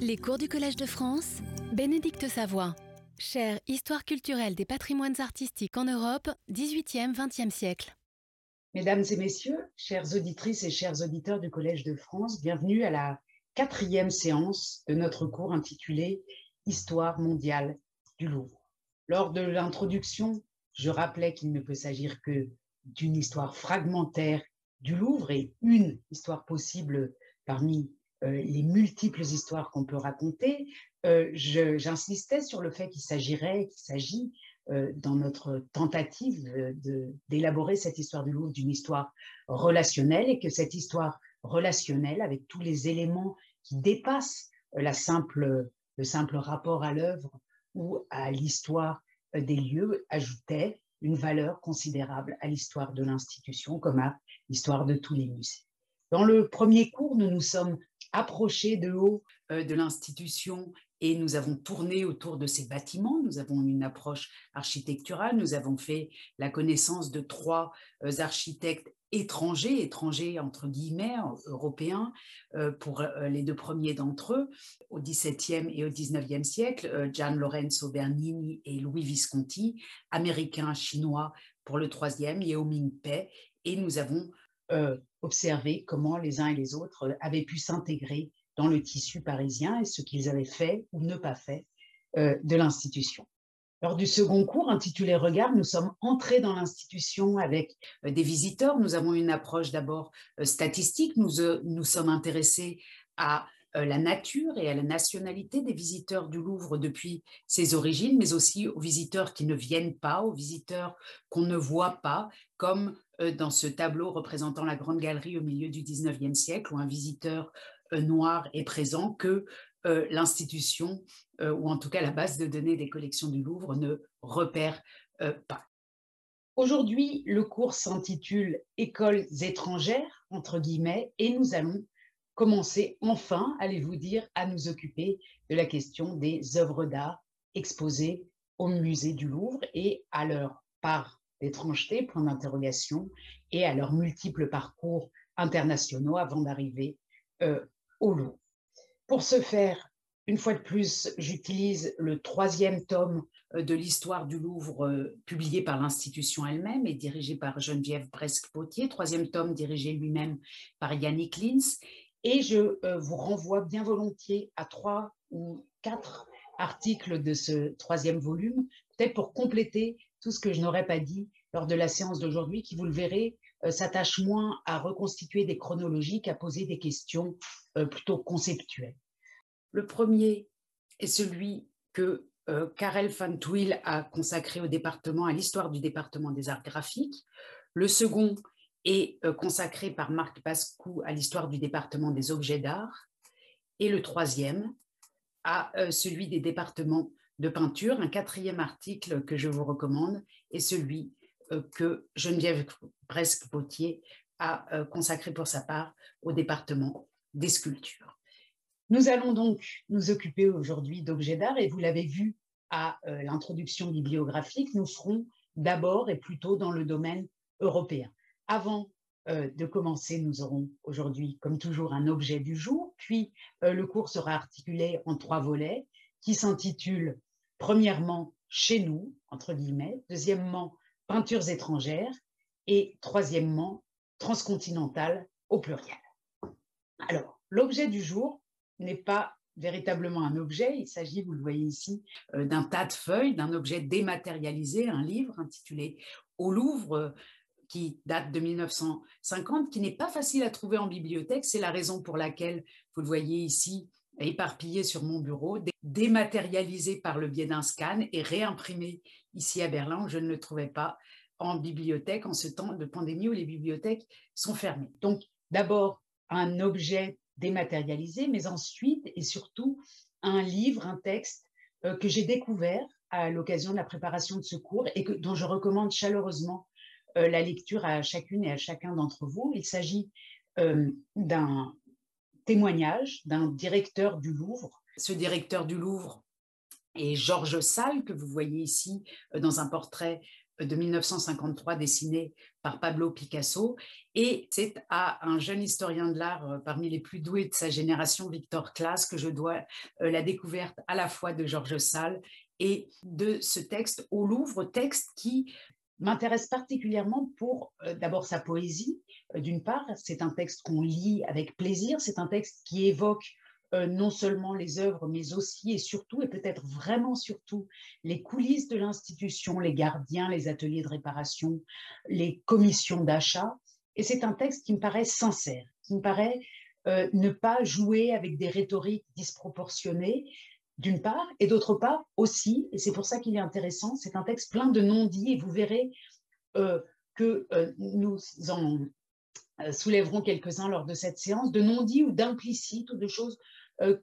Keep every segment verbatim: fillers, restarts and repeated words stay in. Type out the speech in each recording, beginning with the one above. Les cours du Collège de France, Bénédicte Savoie. Chère Histoire culturelle des patrimoines artistiques en Europe, dix-huitième à vingtième siècle. Mesdames et messieurs, chères auditrices et chers auditeurs du Collège de France, bienvenue à la quatrième séance de notre cours intitulé « Histoire mondiale du Louvre ». Lors de l'introduction, je rappelais qu'il ne peut s'agir que d'une histoire fragmentaire du Louvre et une histoire possible parmi euh, les multiples histoires qu'on peut raconter. Euh, J'insistais sur le fait qu'il s'agirait, qu'il s'agit euh, dans notre tentative d'élaborer cette histoire du Louvre d'une histoire relationnelle et que cette histoire relationnelle, avec tous les éléments qui dépassent la simple, le simple rapport à l'œuvre ou à l'histoire des lieux, ajoutait une valeur considérable à l'histoire de l'institution comme à l'histoire de tous les musées. Dans le premier cours, nous nous sommes approchés de haut de l'institution et nous avons tourné autour de ces bâtiments. Nous avons une approche architecturale, nous avons fait la connaissance de trois architectes étrangers, étrangers entre guillemets, européens, pour les deux premiers d'entre eux, au dix-septième et au dix-neuvième siècle, Gian Lorenzo Bernini et Louis Visconti, américains, chinois pour le troisième, Ieoh Ming Pei, et nous avons euh, observé comment les uns et les autres avaient pu s'intégrer dans le tissu parisien et ce qu'ils avaient fait ou ne pas fait euh, de l'institution. Lors du second cours, intitulé « Regards », nous sommes entrés dans l'institution avec des visiteurs. Nous avons une approche d'abord statistique. Nous nous sommes intéressés à la nature et à la nationalité des visiteurs du Louvre depuis ses origines, mais aussi aux visiteurs qui ne viennent pas, aux visiteurs qu'on ne voit pas, comme dans ce tableau représentant la Grande Galerie au milieu du dix-neuvième siècle, où un visiteur noir est présent que Euh, l'institution, euh, ou en tout cas la base de données des collections du Louvre, ne repère euh, pas. Aujourd'hui, le cours s'intitule « Écoles étrangères », entre guillemets, et nous allons commencer enfin, allez-vous dire, à nous occuper de la question des œuvres d'art exposées au musée du Louvre et à leur part d'étrangeté, point d'interrogation, et à leurs multiples parcours internationaux avant d'arriver euh, au Louvre. Pour ce faire, une fois de plus, j'utilise le troisième tome de l'histoire du Louvre euh, publié par l'institution elle-même et dirigé par Geneviève Presque-Pautier, troisième tome dirigé lui-même par Yannick Lintz. Et je euh, vous renvoie bien volontiers à trois ou quatre articles de ce troisième volume, peut-être pour compléter tout ce que je n'aurais pas dit lors de la séance d'aujourd'hui, qui, vous le verrez, euh, s'attache moins à reconstituer des chronologies qu'à poser des questions euh, plutôt conceptuelles. Le premier est celui que euh, Karel Van Twill a consacré au département, à l'histoire du département des arts graphiques. Le second est euh, consacré par Marc Bascou à l'histoire du département des objets d'art. Et le troisième à euh, celui des départements de peinture. Un quatrième article que je vous recommande est celui euh, que Geneviève Presque-Pautier a euh, consacré pour sa part au département des sculptures. Nous allons donc nous occuper aujourd'hui d'objets d'art et vous l'avez vu à euh, l'introduction bibliographique, nous serons d'abord et plutôt dans le domaine européen. Avant euh, de commencer, nous aurons aujourd'hui, comme toujours, un objet du jour, puis euh, le cours sera articulé en trois volets qui s'intitulent premièrement « Chez nous », entre guillemets, deuxièmement « Peintures étrangères » et troisièmement « Transcontinentales » au pluriel. Alors, l'objet du jour n'est pas véritablement un objet, il s'agit, vous le voyez ici, euh, d'un tas de feuilles, d'un objet dématérialisé, un livre intitulé « Au Louvre euh, » qui date de mille neuf cent cinquante, qui n'est pas facile à trouver en bibliothèque, c'est la raison pour laquelle, vous le voyez ici, éparpillé sur mon bureau, dé dématérialisé par le biais d'un scan et réimprimé ici à Berlin, où je ne le trouvais pas en bibliothèque en ce temps de pandémie où les bibliothèques sont fermées. Donc d'abord un objet dématérialisé, mais ensuite et surtout un livre, un texte euh, que j'ai découvert à l'occasion de la préparation de ce cours et que, dont je recommande chaleureusement euh, la lecture à chacune et à chacun d'entre vous. Il s'agit euh, d'un témoignage d'un directeur du Louvre. Ce directeur du Louvre est Georges Salles, que vous voyez ici dans un portrait de mille neuf cent cinquante-trois dessiné par Pablo Picasso, et c'est à un jeune historien de l'art parmi les plus doués de sa génération, Victor Classe, que je dois la découverte à la fois de Georges Salles et de ce texte au Louvre, texte qui m'intéresse particulièrement pour euh, d'abord sa poésie, euh, d'une part, c'est un texte qu'on lit avec plaisir, c'est un texte qui évoque Euh, non seulement les œuvres, mais aussi et surtout, et peut-être vraiment surtout, les coulisses de l'institution, les gardiens, les ateliers de réparation, les commissions d'achat. Et c'est un texte qui me paraît sincère, qui me paraît euh, ne pas jouer avec des rhétoriques disproportionnées, d'une part, et d'autre part aussi, et c'est pour ça qu'il est intéressant, c'est un texte plein de non-dits, et vous verrez euh, que euh, nous en euh, soulèverons quelques-uns lors de cette séance, de non-dits ou d'implicites ou de choses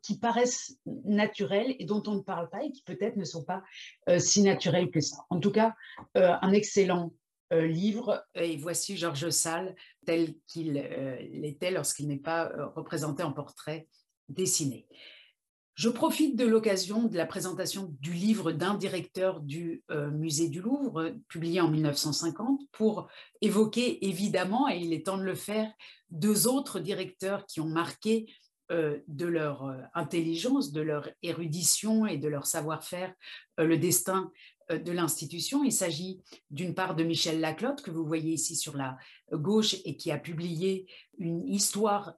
qui paraissent naturelles et dont on ne parle pas et qui peut-être ne sont pas euh, si naturelles que ça. En tout cas, euh, un excellent euh, livre. Et voici Georges Salles tel qu'il euh, l'était lorsqu'il n'est pas euh, représenté en portrait dessiné. Je profite de l'occasion de la présentation du livre d'un directeur du euh, musée du Louvre, publié en mille neuf cent cinquante, pour évoquer évidemment, et il est temps de le faire, deux autres directeurs qui ont marqué Euh, de leur euh, intelligence, de leur érudition et de leur savoir-faire euh, le destin euh, de l'institution. Il s'agit d'une part de Michel Laclotte, que vous voyez ici sur la gauche et qui a publié une histoire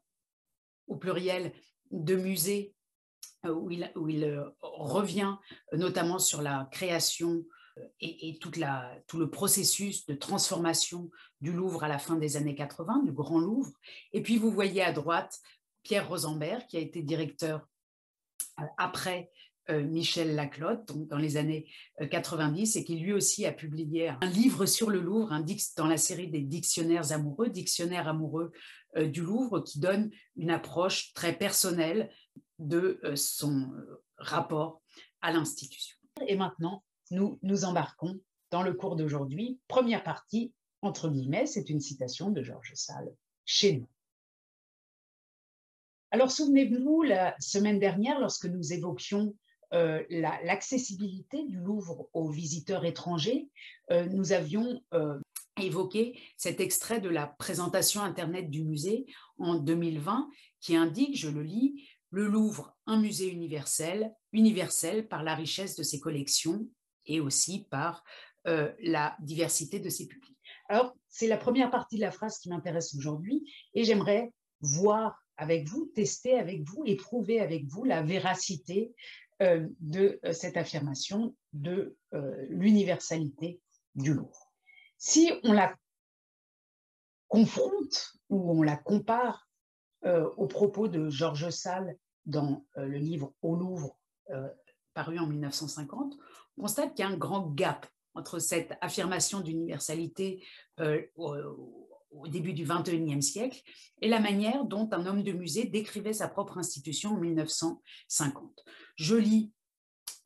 au pluriel de musées euh, où il, où il euh, revient euh, notamment sur la création euh, et, et toute la, tout le processus de transformation du Louvre à la fin des années quatre-vingt, du Grand Louvre. Et puis vous voyez à droite Pierre Rosenberg, qui a été directeur après Michel Laclotte, donc dans les années quatre-vingt-dix, et qui lui aussi a publié un livre sur le Louvre, un dans la série des dictionnaires amoureux, dictionnaire amoureux du Louvre, qui donne une approche très personnelle de son rapport à l'institution. Et maintenant, nous nous embarquons dans le cours d'aujourd'hui. Première partie, entre guillemets, c'est une citation de Georges Salles, chez nous. Alors, souvenez-vous, la semaine dernière, lorsque nous évoquions euh, l'accessibilité la, du Louvre aux visiteurs étrangers, euh, nous avions euh, évoqué cet extrait de la présentation Internet du musée en deux mille vingt qui indique, je le lis, « Le Louvre, un musée universel, universel par la richesse de ses collections et aussi par euh, la diversité de ses publics. » Alors, c'est la première partie de la phrase qui m'intéresse aujourd'hui et j'aimerais voir avec vous, tester avec vous, éprouver avec vous la véracité euh, de euh, cette affirmation de euh, l'universalité du Louvre. Si on la confronte ou on la compare euh, aux propos de Georges Salles dans euh, le livre Au Louvre, euh, paru en mille neuf cent cinquante, on constate qu'il y a un grand gap entre cette affirmation d'universalité euh, au début du vingt et unième siècle, et la manière dont un homme de musée décrivait sa propre institution en mille neuf cent cinquante. Je lis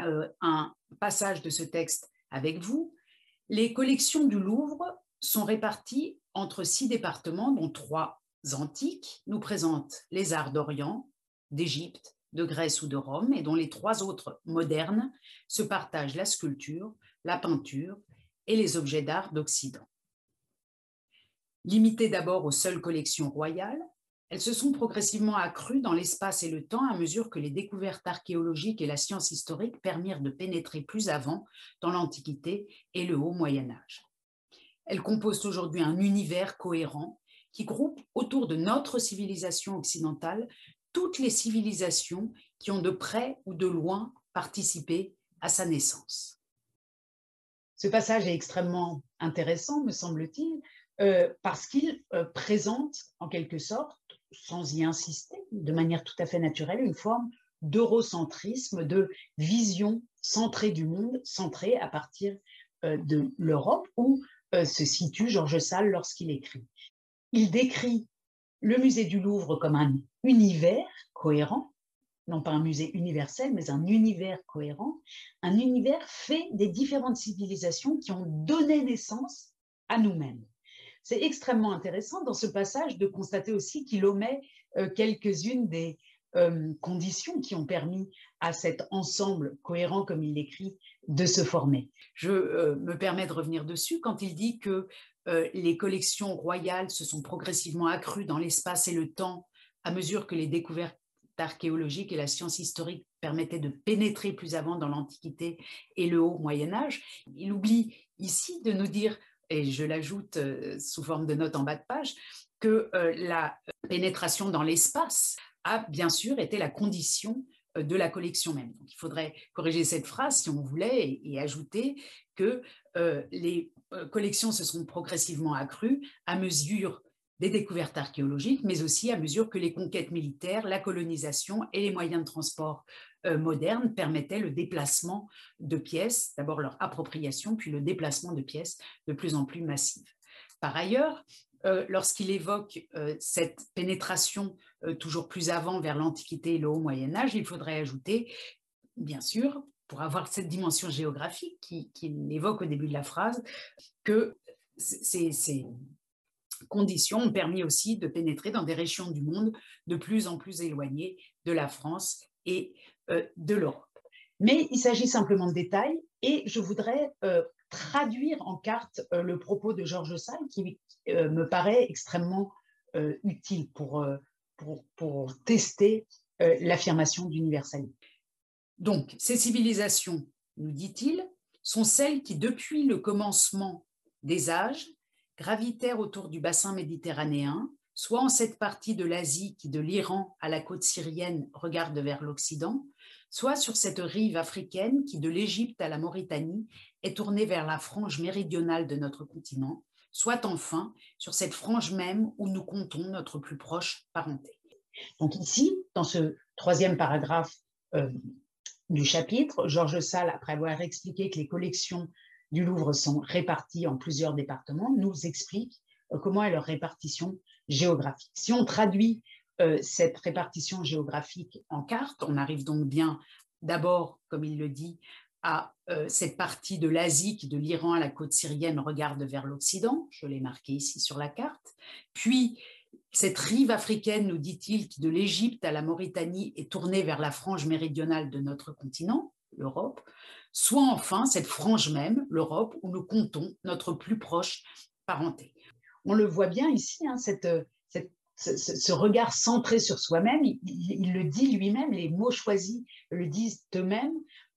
euh, un passage de ce texte avec vous. « Les collections du Louvre sont réparties entre six départements, dont trois antiques, nous présentent les arts d'Orient, d'Égypte, de Grèce ou de Rome, et dont les trois autres modernes se partagent la sculpture, la peinture et les objets d'art d'Occident. Limitées d'abord aux seules collections royales, elles se sont progressivement accrues dans l'espace et le temps à mesure que les découvertes archéologiques et la science historique permirent de pénétrer plus avant dans l'Antiquité et le Haut Moyen-Âge. Elles composent aujourd'hui un univers cohérent qui groupe autour de notre civilisation occidentale toutes les civilisations qui ont de près ou de loin participé à sa naissance. » Ce passage est extrêmement intéressant, me semble-t-il, Euh, parce qu'il euh, présente, en quelque sorte, sans y insister, de manière tout à fait naturelle, une forme d'eurocentrisme, de vision centrée du monde, centrée à partir euh, de l'Europe, où euh, se situe Georges Salles lorsqu'il écrit. Il décrit le musée du Louvre comme un univers cohérent, non pas un musée universel, mais un univers cohérent, un univers fait des différentes civilisations qui ont donné naissance à nous-mêmes. C'est extrêmement intéressant dans ce passage de constater aussi qu'il omet euh, quelques-unes des euh, conditions qui ont permis à cet ensemble cohérent, comme il l'écrit, de se former. Je euh, me permets de revenir dessus quand il dit que euh, les collections royales se sont progressivement accrues dans l'espace et le temps à mesure que les découvertes archéologique et la science historique permettaient de pénétrer plus avant dans l'Antiquité et le Haut Moyen-Âge. Il oublie ici de nous dire, et je l'ajoute sous forme de note en bas de page, que la pénétration dans l'espace a bien sûr été la condition de la collection même. Donc, il faudrait corriger cette phrase si on voulait et, et ajouter que euh, les collections se sont progressivement accrues à mesure des découvertes archéologiques, mais aussi à mesure que les conquêtes militaires, la colonisation et les moyens de transport euh, modernes permettaient le déplacement de pièces, d'abord leur appropriation, puis le déplacement de pièces de plus en plus massives. Par ailleurs, euh, lorsqu'il évoque euh, cette pénétration euh, toujours plus avant vers l'Antiquité et le Haut Moyen-Âge, il faudrait ajouter, bien sûr, pour avoir cette dimension géographique qu'il évoque au début de la phrase, que c'est... conditions ont permis aussi de pénétrer dans des régions du monde de plus en plus éloignées de la France et euh, de l'Europe. Mais il s'agit simplement de détails et je voudrais euh, traduire en carte euh, le propos de Georges Salles qui euh, me paraît extrêmement euh, utile pour, euh, pour, pour tester euh, l'affirmation d'universalité. Donc, ces civilisations, nous dit-il, sont celles qui, depuis le commencement des âges, gravitaires autour du bassin méditerranéen, soit en cette partie de l'Asie qui, de l'Iran à la côte syrienne, regarde vers l'Occident, soit sur cette rive africaine qui, de l'Égypte à la Mauritanie, est tournée vers la frange méridionale de notre continent, soit enfin sur cette frange même où nous comptons notre plus proche parenté. Donc ici, dans ce troisième paragraphe euh, du chapitre, Georges Salles, après avoir expliqué que les collections du Louvre sont répartis en plusieurs départements, nous explique euh, comment est leur répartition géographique. Si on traduit euh, cette répartition géographique en carte, on arrive donc bien d'abord, comme il le dit, à euh, cette partie de l'Asie qui, de l'Iran à la côte syrienne, regarde vers l'Occident, je l'ai marqué ici sur la carte, puis cette rive africaine, nous dit-il, qui de l'Égypte à la Mauritanie est tournée vers la frange méridionale de notre continent, l'Europe, soit enfin cette frange même, l'Europe, où nous comptons notre plus proche parenté. On le voit bien ici, hein, cette, cette, ce, ce regard centré sur soi-même, il, il le dit lui-même, les mots choisis le disent eux-mêmes,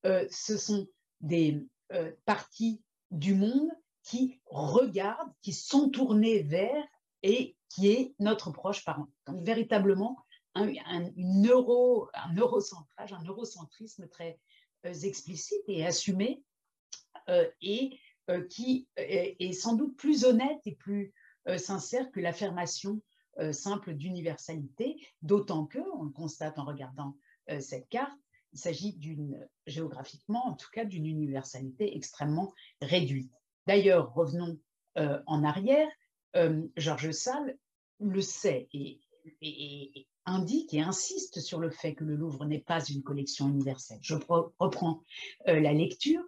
euh, ce sont des euh, parties du monde qui regardent, qui sont tournées vers et qui est notre proche parenté. Donc véritablement un, un, une euro, un eurocentrage, un eurocentrisme très explicite et assumée euh, et euh, qui est, est sans doute plus honnête et plus euh, sincère que l'affirmation euh, simple d'universalité, d'autant que, on le constate en regardant euh, cette carte, il s'agit d'une, géographiquement en tout cas, d'une universalité extrêmement réduite. D'ailleurs, revenons euh, en arrière, euh, Georges Salles le sait et, et, et indique et insiste sur le fait que le Louvre n'est pas une collection universelle. Je reprends euh, la lecture.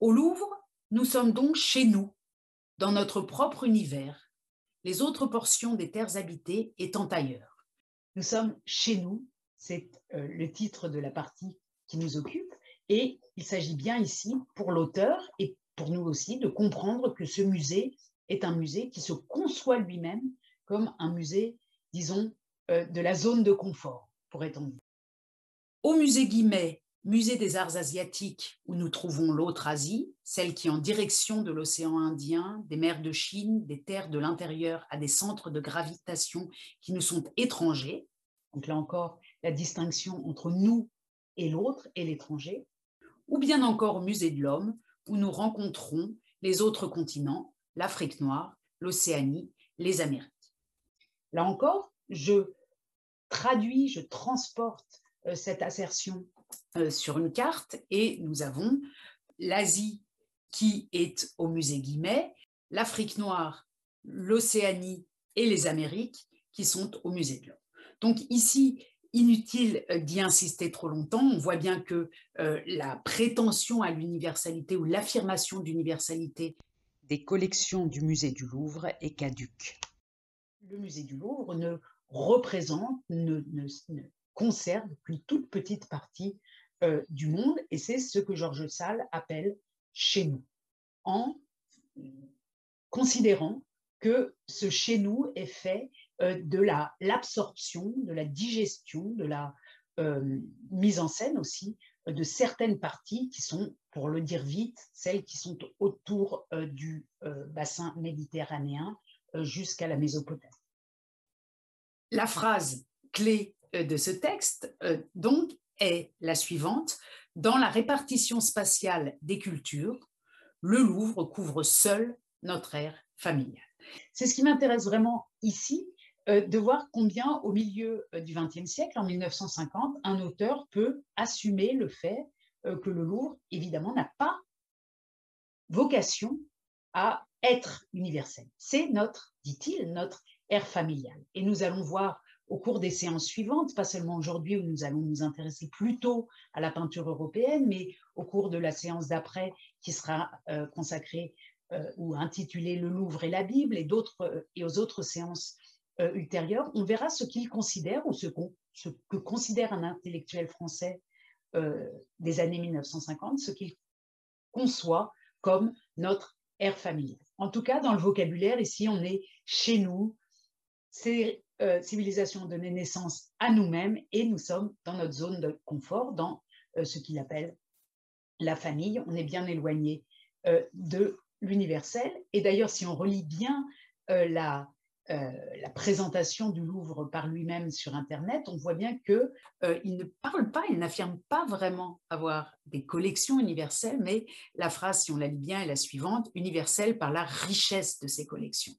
Au Louvre, nous sommes donc chez nous, dans notre propre univers, les autres portions des terres habitées étant ailleurs. Nous sommes chez nous, c'est euh, le titre de la partie qui nous occupe, et il s'agit bien ici, pour l'auteur et pour nous aussi, de comprendre que ce musée est un musée qui se conçoit lui-même comme un musée, disons, de la zone de confort, pourrait-on dire. Au musée Guimet, musée des arts asiatiques, où nous trouvons l'autre Asie, celle qui, en direction de l'océan Indien, des mers de Chine, des terres de l'intérieur, a des centres de gravitation qui nous sont étrangers. Donc là encore, la distinction entre nous et l'autre et l'étranger. Ou bien encore au musée de l'Homme, où nous rencontrons les autres continents, l'Afrique noire, l'Océanie, les Amériques. Là encore, je traduis, je transporte euh, cette assertion euh, sur une carte et nous avons l'Asie qui est au musée Guimet, l'Afrique noire, l'Océanie et les Amériques qui sont au musée de l'Homme. Donc ici, inutile d'y insister trop longtemps, on voit bien que euh, la prétention à l'universalité ou l'affirmation d'universalité des collections du musée du Louvre est caduque. Le musée du Louvre ne représente, ne, ne, ne conserve qu'une toute petite partie euh, du monde, et c'est ce que Georges Salles appelle « chez nous », en considérant que ce « chez nous » est fait euh, de la, l'absorption, de la digestion, de la euh, mise en scène aussi, euh, de certaines parties qui sont, pour le dire vite, celles qui sont autour euh, du euh, bassin méditerranéen euh, jusqu'à la Mésopotamie. La phrase clé de ce texte, euh, donc, est la suivante. Dans la répartition spatiale des cultures, le Louvre couvre seul notre ère familiale. C'est ce qui m'intéresse vraiment ici, euh, de voir combien, au milieu euh, du vingtième siècle, en mille neuf cent cinquante, un auteur peut assumer le fait euh, que le Louvre, évidemment, n'a pas vocation à être universel. C'est notre, dit-il, notre ère familiale. Et nous allons voir au cours des séances suivantes, pas seulement aujourd'hui où nous allons nous intéresser plutôt à la peinture européenne, mais au cours de la séance d'après qui sera euh, consacrée euh, ou intitulée « Le Louvre et la Bible » et, euh, et aux autres séances euh, ultérieures, on verra ce qu'il considère ou ce, qu'on, ce que considère un intellectuel français euh, des années mille neuf cent cinquante, ce qu'il conçoit comme notre ère familiale. En tout cas, dans le vocabulaire, ici, on est chez nous, c'est Euh, civilisation donnait naissance à nous-mêmes et nous sommes dans notre zone de confort, dans euh, ce qu'il appelle la famille. On est bien éloigné euh, de l'universel. Et d'ailleurs, si on relit bien euh, la, euh, la présentation du Louvre par lui-même sur Internet, on voit bien qu'il euh, ne parle pas, il n'affirme pas vraiment avoir des collections universelles, mais la phrase, si on la lit bien, est la suivante, « universelle par la richesse de ses collections ».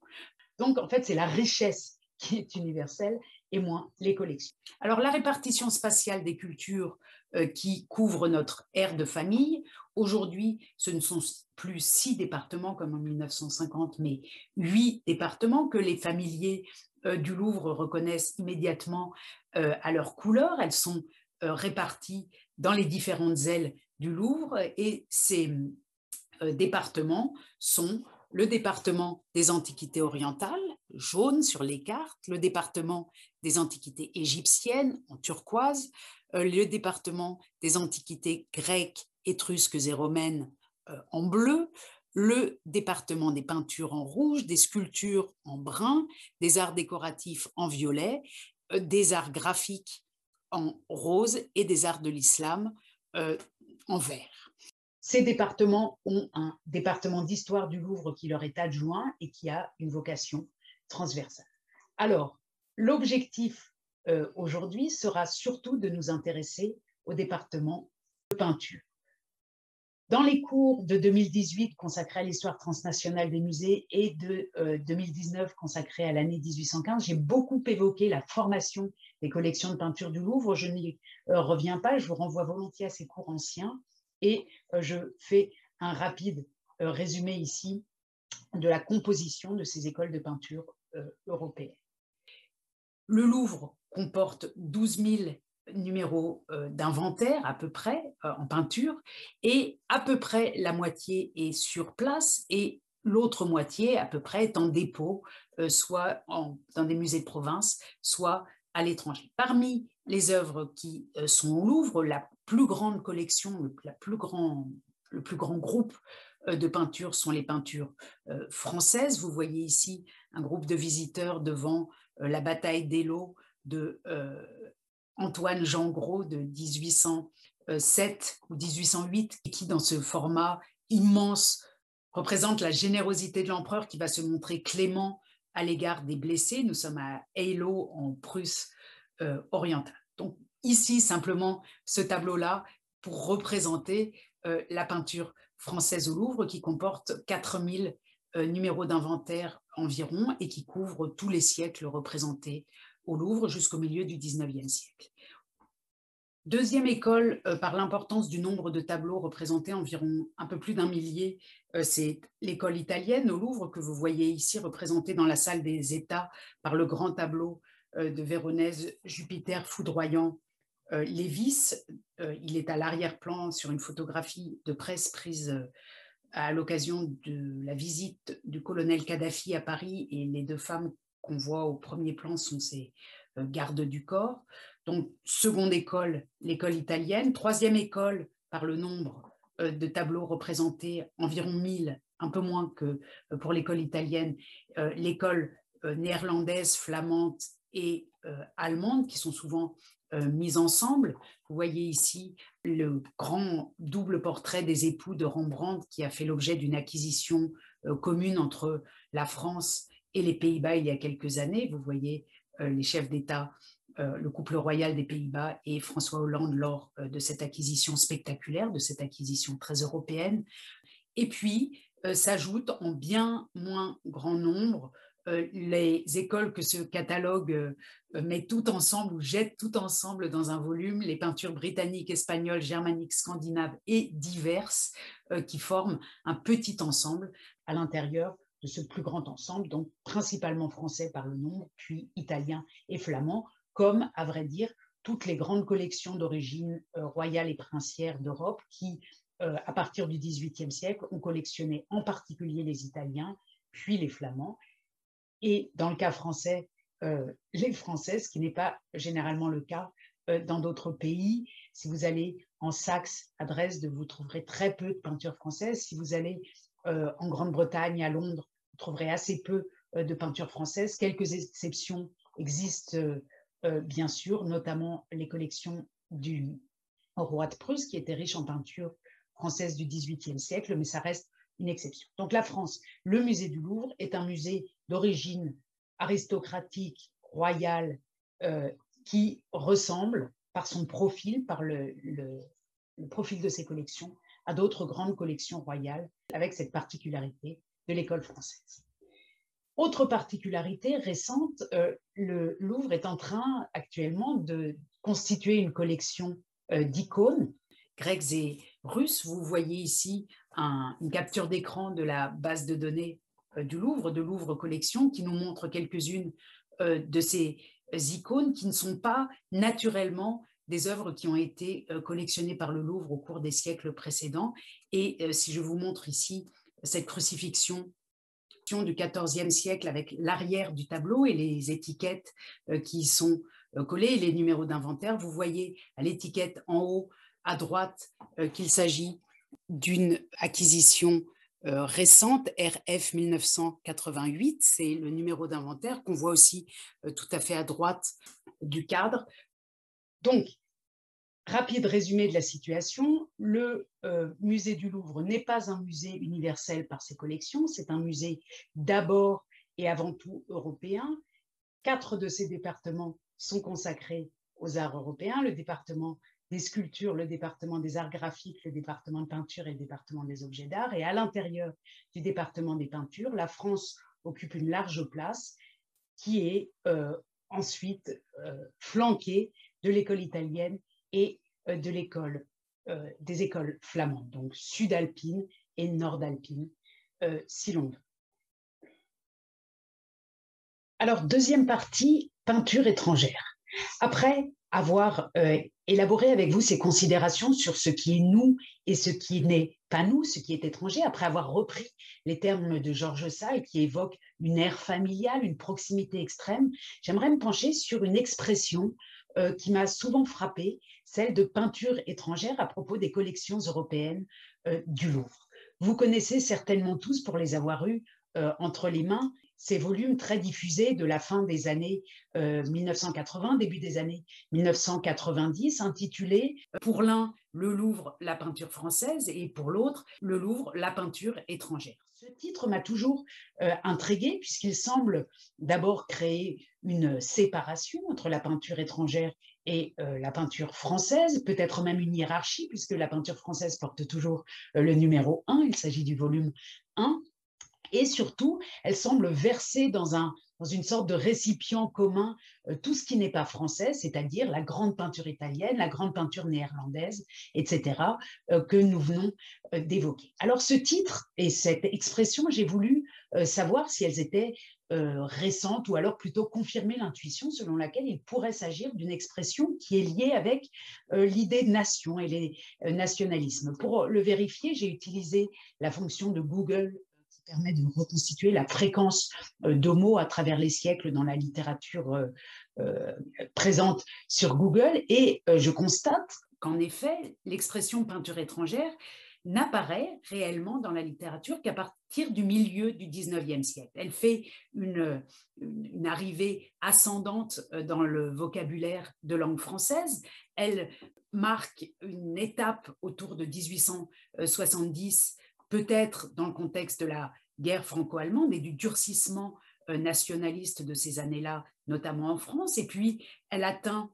Donc, en fait, c'est la richesse qui est universelle, et moins les collections. Alors, la répartition spatiale des cultures euh, qui couvre notre ère de famille, aujourd'hui, ce ne sont plus six départements comme en mille neuf cent cinquante, mais huit départements que les familiers euh, du Louvre reconnaissent immédiatement euh, à leur couleur. Elles sont euh, réparties dans les différentes ailes du Louvre, et ces euh, départements sont le département des antiquités orientales, jaune sur les cartes, le département des antiquités égyptiennes en turquoise, euh, le département des antiquités grecques, étrusques et romaines euh, en bleu, le département des peintures en rouge, des sculptures en brun, des arts décoratifs en violet, euh, des arts graphiques en rose et des arts de l'islam euh, en vert. Ces départements ont un département d'histoire du Louvre qui leur est adjoint et qui a une vocation transversale. Alors, l'objectif euh, aujourd'hui sera surtout de nous intéresser au département de peinture. Dans les cours de deux mille dix-huit consacrés à l'histoire transnationale des musées et de euh, deux mille dix-neuf consacrés à l'année mille huit cent quinze, j'ai beaucoup évoqué la formation des collections de peinture du Louvre. Je n'y euh, reviens pas, je vous renvoie volontiers à ces cours anciens et euh, je fais un rapide euh, résumé ici de la composition de ces écoles de peinture euh, européennes. Le Louvre comporte douze mille numéros euh, d'inventaire à peu près euh, en peinture et à peu près la moitié est sur place et l'autre moitié à peu près est en dépôt, euh, soit en, dans des musées de province, soit à l'étranger. Parmi les œuvres qui euh, sont au Louvre, la plus grande collection, le, la plus grand, le plus grand groupe de peintures sont les peintures euh, françaises. Vous voyez ici un groupe de visiteurs devant euh, la bataille d'Eylau de euh, Antoine Jean Gros de mille huit cent sept ou mille huit cent huit, qui dans ce format immense représente la générosité de l'empereur qui va se montrer clément à l'égard des blessés. Nous sommes à Eylau en Prusse euh, orientale. Donc ici simplement ce tableau-là pour représenter euh, la peinture française au Louvre qui comporte quatre mille euh, numéros d'inventaire environ et qui couvre tous les siècles représentés au Louvre jusqu'au milieu du dix-neuvième siècle. Deuxième école, euh, par l'importance du nombre de tableaux représentés, environ un peu plus d'un millier, euh, c'est l'école italienne au Louvre que vous voyez ici représentée dans la salle des États par le grand tableau euh, de Véronèse, Jupiter foudroyant, Euh, Lévis, euh, il est à l'arrière-plan sur une photographie de presse prise euh, à l'occasion de la visite du colonel Kadhafi à Paris et les deux femmes qu'on voit au premier plan sont ses euh, gardes du corps. donc seconde école, l'école italienne, troisième école par le nombre euh, de tableaux représentés, environ mille, un peu moins que euh, pour l'école italienne, euh, l'école euh, néerlandaise, flamande et euh, allemande qui sont souvent euh, mises ensemble. Vous voyez ici le grand double portrait des époux de Rembrandt qui a fait l'objet d'une acquisition euh, commune entre la France et les Pays-Bas il y a quelques années. Vous voyez euh, les chefs d'État, euh, le couple royal des Pays-Bas et François Hollande lors euh, de cette acquisition spectaculaire, de cette acquisition très européenne. Et puis euh, s'ajoutent en bien moins grand nombre euh, les écoles que ce catalogue euh, met tout ensemble ou jette tout ensemble dans un volume, les peintures britanniques, espagnoles, germaniques, scandinaves et diverses euh, qui forment un petit ensemble à l'intérieur de ce plus grand ensemble, donc principalement français par le nombre, puis italien et flamand, comme, à vrai dire, toutes les grandes collections d'origine euh, royale et princière d'Europe qui, euh, à partir du dix-huitième siècle, ont collectionné en particulier les Italiens, puis les Flamands, et dans le cas français, euh, les Français, ce qui n'est pas généralement le cas euh, dans d'autres pays. Si vous allez en Saxe, à Dresde, vous trouverez très peu de peintures françaises. Si vous allez Euh, en Grande-Bretagne, à Londres, vous trouverez assez peu euh, de peintures françaises. Quelques exceptions existent euh, euh, bien sûr, notamment les collections du roi de Prusse qui était riche en peintures françaises du dix-huitième siècle, mais ça reste une exception. Donc la France, le musée du Louvre est un musée d'origine aristocratique, royale, euh, qui ressemble par son profil, par le, le, le profil de ses collections, à d'autres grandes collections royales, avec cette particularité de l'école française. Autre particularité récente, euh, le Louvre est en train actuellement de constituer une collection euh, d'icônes grecques et russes. Vous voyez ici un, une capture d'écran de la base de données euh, du Louvre, de Louvre Collection, qui nous montre quelques-unes euh, de ces icônes qui ne sont pas naturellement des œuvres qui ont été collectionnées par le Louvre au cours des siècles précédents. Et euh, si je vous montre ici cette crucifixion du quatorzième siècle avec l'arrière du tableau et les étiquettes euh, qui y sont euh, collées, et les numéros d'inventaire, vous voyez à l'étiquette en haut à droite euh, qu'il s'agit d'une acquisition Euh, récente, R F mille neuf cent quatre-vingt-huit, c'est le numéro d'inventaire qu'on voit aussi euh, tout à fait à droite du cadre. Donc, rapide résumé de la situation, le euh, musée du Louvre n'est pas un musée universel par ses collections, c'est un musée d'abord et avant tout européen. Quatre de ses départements sont consacrés aux arts européens, le département des sculptures, le département des arts graphiques, le département de peinture et le département des objets d'art. Et à l'intérieur du département des peintures, la France occupe une large place qui est euh, ensuite euh, flanquée de l'école italienne et euh, de l'école, euh, des écoles flamandes, donc sud-alpine et nord-alpine, euh, si l'on veut. Alors, deuxième partie, peinture étrangère. Après avoir euh, élaboré avec vous ces considérations sur ce qui est nous et ce qui n'est pas nous, ce qui est étranger, après avoir repris les termes de Georges Salles qui évoque une ère familiale, une proximité extrême, j'aimerais me pencher sur une expression euh, qui m'a souvent frappée, celle de peinture étrangère à propos des collections européennes euh, du Louvre. Vous connaissez certainement tous, pour les avoir eus euh, entre les mains, ces volumes très diffusés de la fin des années euh, mille neuf cent quatre-vingts, début des années mille neuf cent quatre-vingt-dix, intitulés pour l'un le Louvre, la peinture française et pour l'autre le Louvre, la peinture étrangère. Ce titre m'a toujours euh, intriguée puisqu'il semble d'abord créer une séparation entre la peinture étrangère et euh, la peinture française, peut-être même une hiérarchie puisque la peinture française porte toujours euh, le numéro un, il s'agit du volume un. Et surtout, elle semble verser dans, un, dans une sorte de récipient commun euh, tout ce qui n'est pas français, c'est-à-dire la grande peinture italienne, la grande peinture néerlandaise, et cetera, euh, que nous venons euh, d'évoquer. Alors ce titre et cette expression, j'ai voulu euh, savoir si elles étaient euh, récentes ou alors plutôt confirmer l'intuition selon laquelle il pourrait s'agir d'une expression qui est liée avec euh, l'idée de nation et les euh, nationalismes. Pour le vérifier, j'ai utilisé la fonction de Google permet de reconstituer la fréquence euh, de mots à travers les siècles dans la littérature euh, euh, présente sur Google, et euh, je constate qu'en effet, l'expression peinture étrangère n'apparaît réellement dans la littérature qu'à partir du milieu du dix-neuvième siècle. Elle fait une, une arrivée ascendante dans le vocabulaire de langue française. Elle marque une étape autour de mille huit cent soixante-dix, peut-être dans le contexte de la guerre franco-allemande et du durcissement nationaliste de ces années-là, notamment en France. Et puis, elle atteint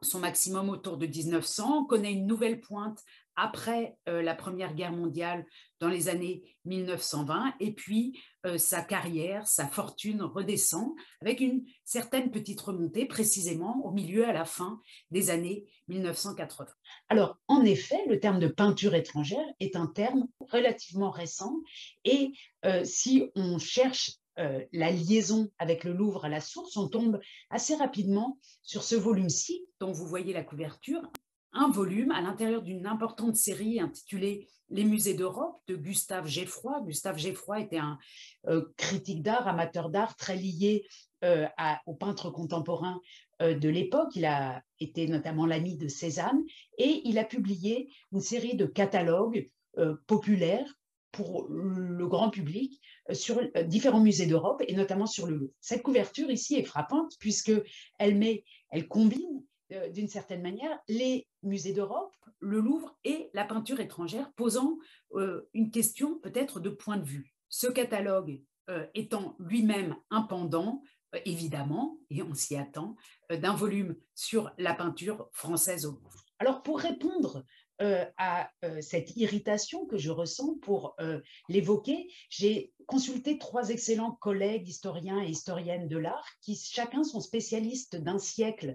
son maximum autour de mille neuf cents, connaît une nouvelle pointe après euh, la Première Guerre mondiale dans les années mille neuf cent vingt, et puis euh, sa carrière, sa fortune redescend avec une certaine petite remontée précisément au milieu à la fin des années mille neuf cent quatre-vingts. Alors en effet, le terme de peinture étrangère est un terme relativement récent, et euh, si on cherche Euh, la liaison avec le Louvre à la source, on tombe assez rapidement sur ce volume-ci dont vous voyez la couverture, un volume à l'intérieur d'une importante série intitulée « Les musées d'Europe » de Gustave Geffroy. Gustave Geffroy était un euh, critique d'art, amateur d'art, très lié euh, à, aux peintres contemporains euh, de l'époque. Il a été notamment l'ami de Cézanne, et il a publié une série de catalogues euh, populaires pour le grand public sur différents musées d'Europe et notamment sur le Louvre. Cette couverture ici est frappante puisque elle met, elle combine euh, d'une certaine manière les musées d'Europe, le Louvre et la peinture étrangère, posant euh, une question peut-être de point de vue. Ce catalogue euh, étant lui-même un pendant, euh, évidemment, et on s'y attend, euh, d'un volume sur la peinture française au Louvre. Alors pour répondre Euh, à euh, cette irritation que je ressens pour euh, l'évoquer, j'ai consulté trois excellents collègues historiens et historiennes de l'art qui chacun sont spécialistes d'un siècle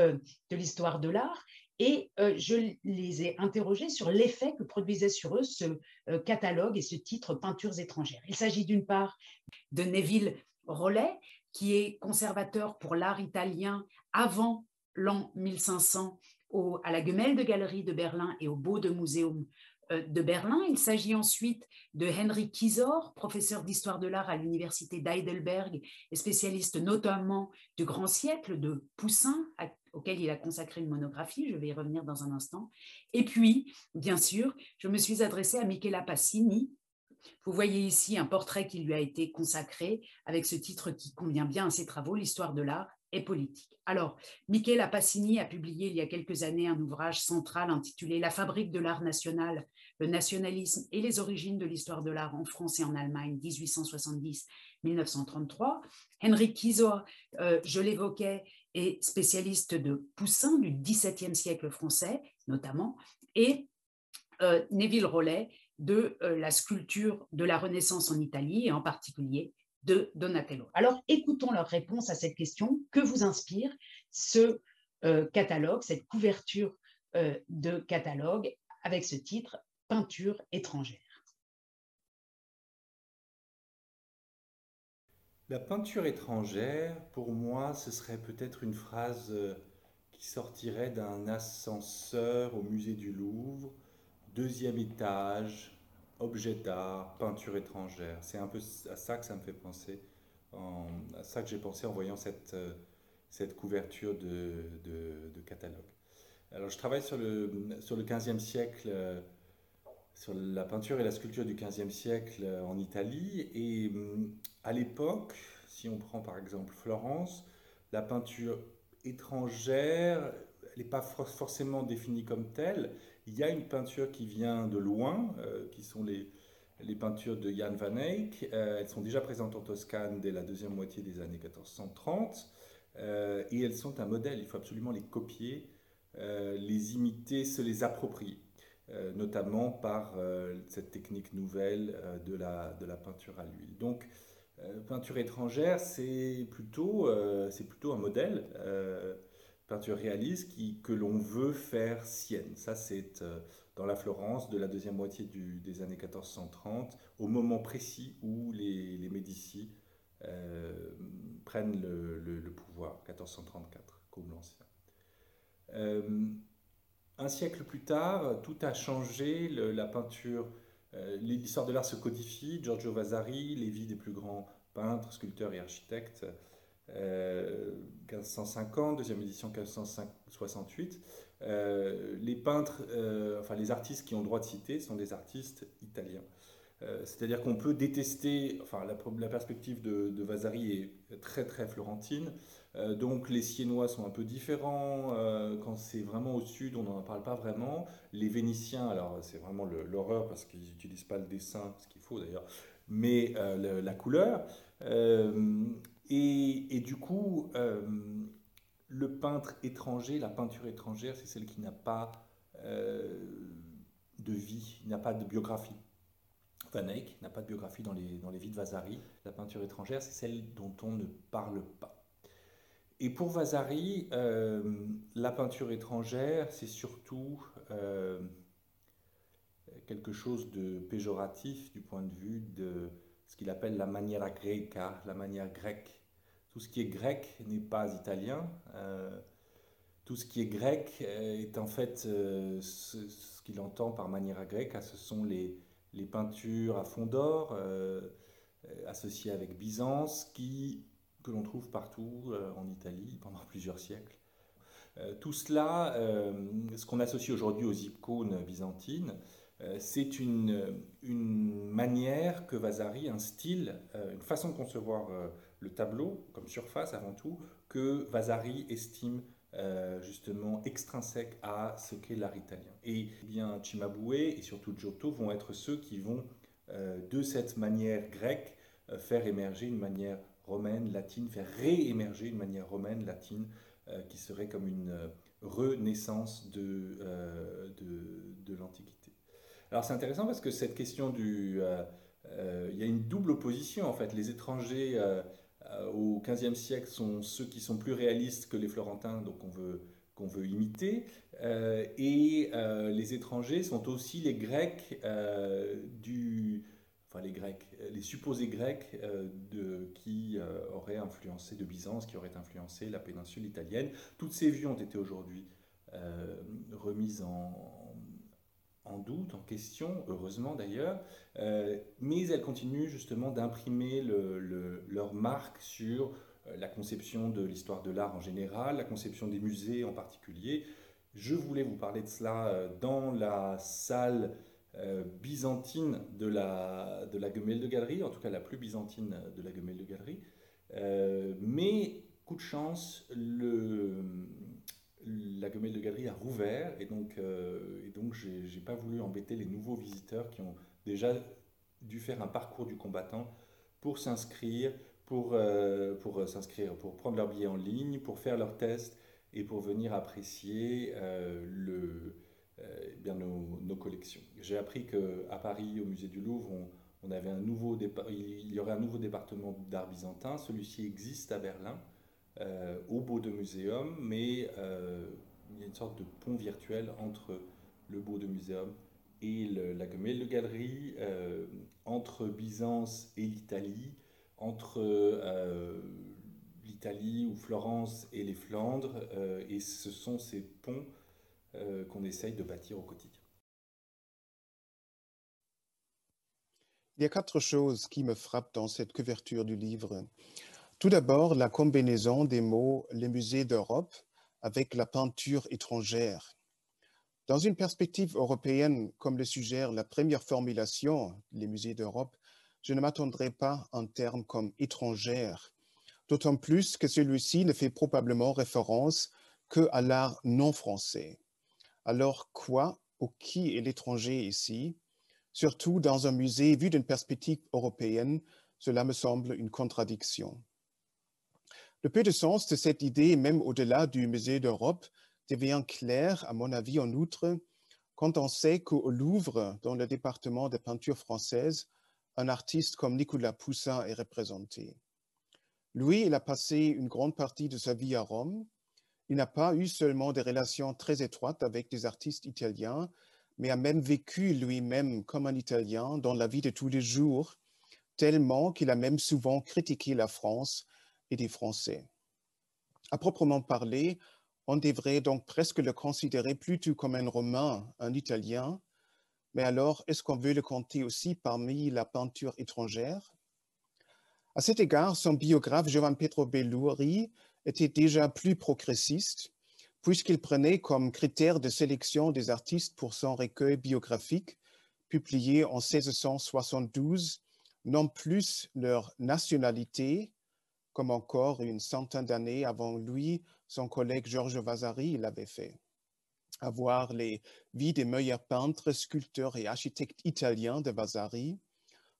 euh, de l'histoire de l'art, et euh, je les ai interrogés sur l'effet que produisait sur eux ce euh, catalogue et ce titre Peintures étrangères. Il s'agit d'une part de Neville Rollet, qui est conservateur pour l'art italien avant l'an mille cinq cents, Au, à la Gemäldegalerie de Berlin et au Bode Museum euh, de Berlin. Il s'agit ensuite de Henry Kisor, professeur d'histoire de l'art à l'université d'Heidelberg et spécialiste notamment du grand siècle de Poussin, à, auquel il a consacré une monographie, je vais y revenir dans un instant. Et puis, bien sûr, je me suis adressée à Michela Passini. Vous voyez ici un portrait qui lui a été consacré avec ce titre qui convient bien à ses travaux, l'histoire de l'art et politique. Alors, Michela Passini a publié il y a quelques années un ouvrage central intitulé « La fabrique de l'art national, le nationalisme et les origines de l'histoire de l'art en France et en Allemagne, mille huit cent soixante-dix à mille neuf cent trente-trois ». Henry Kisor, euh, je l'évoquais, est spécialiste de Poussin du dix-septième siècle français, notamment, et euh, Neville Rollet de euh, la sculpture de la Renaissance en Italie, et en particulier de Donatello. Alors, écoutons leur réponse à cette question. Que vous inspire ce euh, catalogue, cette couverture euh, de catalogue avec ce titre « Peinture étrangère ». La peinture étrangère, pour moi, ce serait peut-être une phrase qui sortirait d'un ascenseur au musée du Louvre, deuxième étage, objet d'art, peinture étrangère. C'est un peu à ça que ça me fait penser, en, à ça que j'ai pensé en voyant cette, cette couverture de, de, de catalogue. Alors je travaille sur le, sur le quinzième siècle, sur la peinture et la sculpture du quinzième siècle en Italie, et à l'époque, si on prend par exemple Florence, la peinture étrangère, elle n'est pas forcément définie comme telle. Il y a une peinture qui vient de loin, euh, qui sont les, les peintures de Jan van Eyck. Euh, elles sont déjà présentes en Toscane dès la deuxième moitié des années mille quatre cent trente, euh, et elles sont un modèle. Il faut absolument les copier, euh, les imiter, se les approprier, euh, notamment par euh, cette technique nouvelle euh, de, la, de la peinture à l'huile. Donc, euh, peinture étrangère, c'est plutôt, euh, c'est plutôt un modèle. Euh, peinture réaliste qui, que l'on veut faire sienne. Ça, c'est euh, dans la Florence de la deuxième moitié du, des années mille quatre cent trente, au moment précis où les, les Médicis euh, prennent le, le, le pouvoir, mille quatre cent trente-quatre, comme l'ancien. Euh, un siècle plus tard, tout a changé, le, la peinture, euh, l'histoire de l'art se codifie, Giorgio Vasari, les vies des plus grands peintres, sculpteurs et architectes euh, mille cinq cents, deuxième édition mille cinq cent soixante-huit. Euh, les peintres, euh, enfin les artistes qui ont droit de citer sont des artistes italiens. Euh, c'est-à-dire qu'on peut détester, enfin la, la perspective de, de Vasari est très très florentine, euh, donc les Siennois sont un peu différents, euh, quand c'est vraiment au sud on n'en parle pas vraiment, les Vénitiens, alors c'est vraiment le, l'horreur parce qu'ils n'utilisent pas le dessin, ce qu'il faut d'ailleurs, mais euh, la, la couleur, euh, et, et du coup euh, le peintre étranger, la peinture étrangère c'est celle qui n'a pas euh, de vie, n'a pas de biographie. Van Eyck n'a pas de biographie dans les, dans les vies de Vasari. La peinture étrangère, c'est celle dont on ne parle pas. Et pour Vasari, euh, la peinture étrangère, c'est surtout euh, quelque chose de péjoratif du point de vue de ce qu'il appelle la maniera greca, la manière grecque. Tout ce qui est grec n'est pas italien. Euh, tout ce qui est grec est en fait euh, ce, ce qu'il entend par maniera greca, ce sont les les peintures à fond d'or euh, associées avec Byzance qui, que l'on trouve partout euh, en Italie pendant plusieurs siècles. Euh, tout cela, euh, ce qu'on associe aujourd'hui aux icônes byzantines, euh, c'est une, une manière que Vasari, un style, euh, une façon de concevoir euh, le tableau comme surface avant tout, que Vasari estime Euh, justement extrinsèque à ce qu'est l'art italien. Et eh bien Cimabue et surtout Giotto vont être ceux qui vont, euh, de cette manière grecque, euh, faire émerger une manière romaine, latine, faire réémerger une manière romaine, latine, euh, qui serait comme une euh, renaissance de, euh, de, de l'Antiquité. Alors c'est intéressant parce que cette question du... Euh, euh, y a une double opposition en fait. Les étrangers... Euh, au quinzième siècle sont ceux qui sont plus réalistes que les Florentins, donc on veut, qu'on veut imiter, euh, et euh, les étrangers sont aussi les Grecs euh, du, enfin les Grecs, les supposés Grecs euh, de, qui euh, auraient influencé de Byzance, qui auraient influencé la péninsule italienne. Toutes ces vues ont été aujourd'hui euh, remises en, en doute, en question, heureusement d'ailleurs, euh, mais elles continuent justement d'imprimer le, le, leur marque sur la conception de l'histoire de l'art en général, la conception des musées en particulier. Je voulais vous parler de cela dans la salle euh, byzantine de la, de la Gemäldegalerie, en tout cas la plus byzantine de la Gemäldegalerie, euh, mais coup de chance, le... la Gemäldegalerie a rouvert et donc, euh, et donc j'ai, j'ai pas voulu embêter les nouveaux visiteurs qui ont déjà dû faire un parcours du combattant pour s'inscrire, pour, euh, pour s'inscrire, pour prendre leur billet en ligne, pour faire leurs tests et pour venir apprécier euh, le, euh, bien nos, nos collections. J'ai appris qu'à Paris, au musée du Louvre, on, on avait un nouveau dépa- il y aurait un nouveau département d'art byzantin. Celui-ci existe à Berlin. Euh, au Bode Museum, mais euh, il y a une sorte de pont virtuel entre le Bode Museum et le, la Gemäldegalerie, euh, entre Byzance et l'Italie, entre euh, l'Italie ou Florence et les Flandres, euh, et ce sont ces ponts euh, qu'on essaye de bâtir au quotidien. Il y a quatre choses qui me frappent dans cette couverture du livre. Tout d'abord, la combinaison des mots « les musées d'Europe » avec la peinture étrangère. Dans une perspective européenne, comme le suggère la première formulation « les musées d'Europe », je ne m'attendrai pas à un terme comme « étrangère », d'autant plus que celui-ci ne fait probablement référence qu'à l'art non français. Alors quoi ou qui est l'étranger ici? Surtout dans un musée vu d'une perspective européenne, cela me semble une contradiction. Le peu de sens de cette idée, même au-delà du musée d'Europe, devient clair, à mon avis en outre, quand on sait qu'au Louvre, dans le département de peinture française, un artiste comme Nicolas Poussin est représenté. Lui, il a passé une grande partie de sa vie à Rome. Il n'a pas eu seulement des relations très étroites avec des artistes italiens, mais a même vécu lui-même comme un Italien dans la vie de tous les jours, tellement qu'il a même souvent critiqué la France et des Français. À proprement parler, on devrait donc presque le considérer plutôt comme un Romain, un Italien, mais alors est-ce qu'on veut le compter aussi parmi la peinture étrangère? À cet égard, son biographe Giovanni Pedro Bellori était déjà plus progressiste, puisqu'il prenait comme critère de sélection des artistes pour son recueil biographique, publié en seize cent soixante-douze, non plus leur nationalité, comme encore une centaine d'années avant lui, son collègue Giorgio Vasari l'avait fait. Avoir les vies des meilleurs peintres, sculpteurs et architectes italiens de Vasari,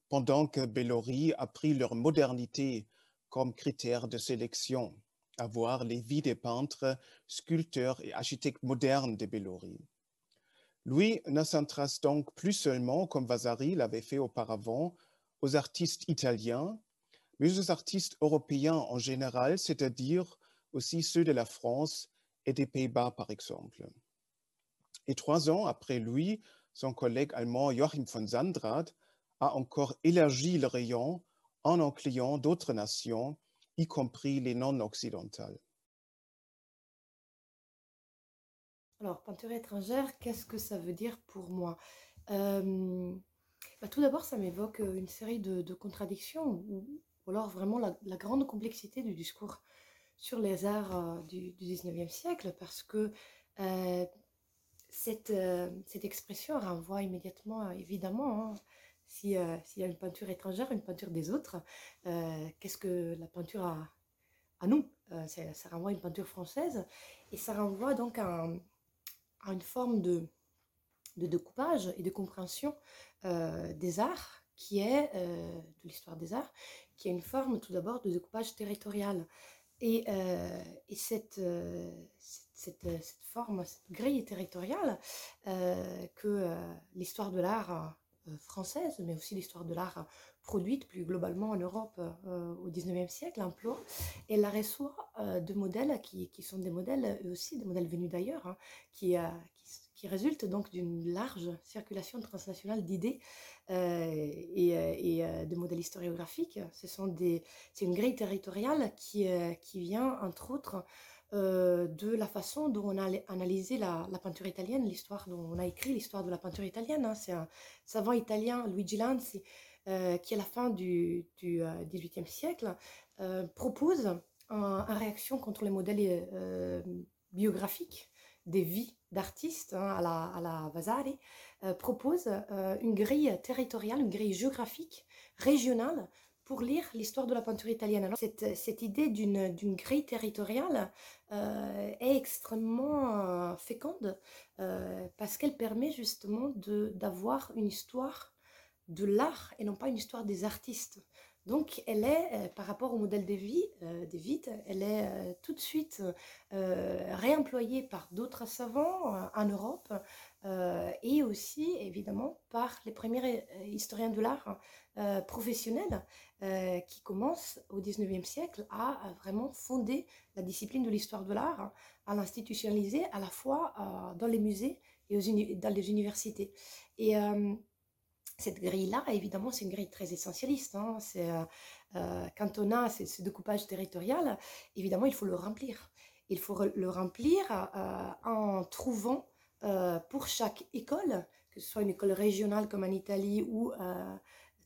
pendant que Bellori a pris leur modernité comme critère de sélection. Avoir les vies des peintres, sculpteurs et architectes modernes de Bellori. Lui ne s'en trace donc plus seulement, comme Vasari l'avait fait auparavant, aux artistes italiens, mais aux artistes européens en général, c'est-à-dire aussi ceux de la France et des Pays-Bas, par exemple. Et trois ans après lui, son collègue allemand Joachim von Zandrad a encore élargi le rayon en incluant d'autres nations, y compris les non-occidentales. Alors, peinture étrangère, qu'est-ce que ça veut dire pour moi? euh, bah, Tout d'abord, ça m'évoque une série de, de contradictions, ou, ou alors vraiment la, la grande complexité du discours sur les arts euh, du, du dix-neuvième siècle, parce que euh, cette, euh, cette expression renvoie immédiatement, évidemment, hein, S'il euh, si y a une peinture étrangère, une peinture des autres, euh, qu'est-ce que la peinture a à nous? euh, ça, ça renvoie à une peinture française et ça renvoie donc à, un, à une forme de, de découpage et de compréhension euh, des arts qui est, euh, de l'histoire des arts, qui est une forme tout d'abord de découpage territorial. Et, euh, et cette, euh, cette, cette, cette forme, cette grille territoriale euh, que euh, l'histoire de l'art française, mais aussi l'histoire de l'art produite plus globalement en Europe euh, au dix-neuvième siècle, emploie, et elle la reçoit euh, de modèles qui, qui sont des modèles, eux aussi des modèles venus d'ailleurs, hein, qui, euh, qui, qui résultent donc d'une large circulation transnationale d'idées euh, et, et euh, de modèles historiographiques. Ce sont des, c'est une grille territoriale qui, euh, qui vient, entre autres, Euh, de la façon dont on a analysé la, la peinture italienne, l'histoire dont on a écrit l'histoire de la peinture italienne. Hein. C'est un savant italien, Luigi Lanzi, euh, qui à la fin du, du euh, dix-huitième siècle euh, propose un, une réaction contre les modèles euh, biographiques des vies d'artistes, hein, à la, à la Vasari, euh, propose euh, une grille territoriale, une grille géographique, régionale, pour lire l'histoire de la peinture italienne. Alors, cette, cette idée d'une d'une grille territoriale euh, est extrêmement euh, féconde euh, parce qu'elle permet justement de d'avoir une histoire de l'art et non pas une histoire des artistes. Donc, elle est, euh, par rapport au modèle des vies, euh, des vides, elle est euh, tout de suite euh, réemployée par d'autres savants euh, en Europe euh, et aussi, évidemment, par les premiers historiens de l'art euh, professionnels euh, qui commencent au dix-neuvième siècle à, à vraiment fonder la discipline de l'histoire de l'art, à l'institutionnaliser à la fois euh, dans les musées et aux dans les universités. Et... Euh, Cette grille-là, évidemment, c'est une grille très essentialiste. Hein. C'est, euh, quand on a ce, ce découpage territorial, évidemment, il faut le remplir. Il faut le remplir euh, en trouvant euh, pour chaque école, que ce soit une école régionale comme en Italie ou euh,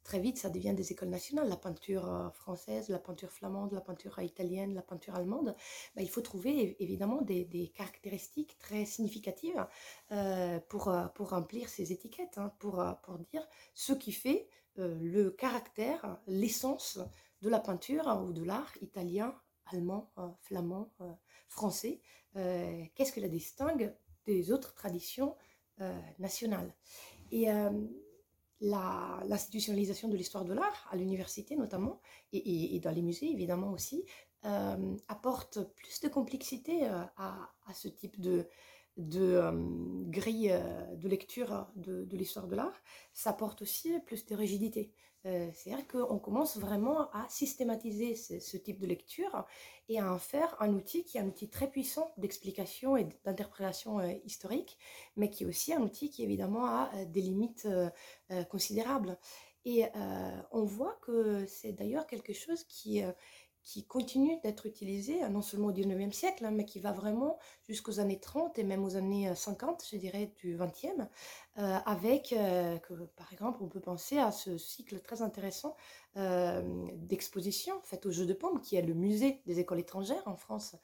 très vite, ça devient des écoles nationales, la peinture française, la peinture flamande, la peinture italienne, la peinture allemande. Ben, il faut trouver évidemment des, des caractéristiques très significatives euh, pour, pour remplir ces étiquettes, hein, pour, pour dire ce qui fait euh, le caractère, l'essence de la peinture ou de l'art italien, allemand, euh, flamand, euh, français. Euh, qu'est-ce que la distingue des autres traditions euh, nationales? Et... Euh, La, l'institutionnalisation de l'histoire de l'art, à l'université notamment, et, et, et dans les musées évidemment aussi, euh, apporte plus de complexité euh, à, à ce type de, de euh, grille euh, de lecture de, de l'histoire de l'art. Ça apporte aussi plus de rigidité. Euh, c'est-à-dire qu'on commence vraiment à systématiser ce, ce type de lecture et à en faire un outil qui est un outil très puissant d'explication et d'interprétation euh, historique, mais qui est aussi un outil qui évidemment a euh, des limites euh, euh, considérables. Et euh, on voit que c'est d'ailleurs quelque chose qui, euh, qui continue d'être utilisé, non seulement au dix-neuvième siècle, hein, mais qui va vraiment jusqu'aux années trente et même aux années cinquante, je dirais, du vingtième, euh, avec, euh, que, par exemple, on peut penser à ce cycle très intéressant euh, d'exposition faite au Jeu de Paume, qui est le musée des écoles étrangères en France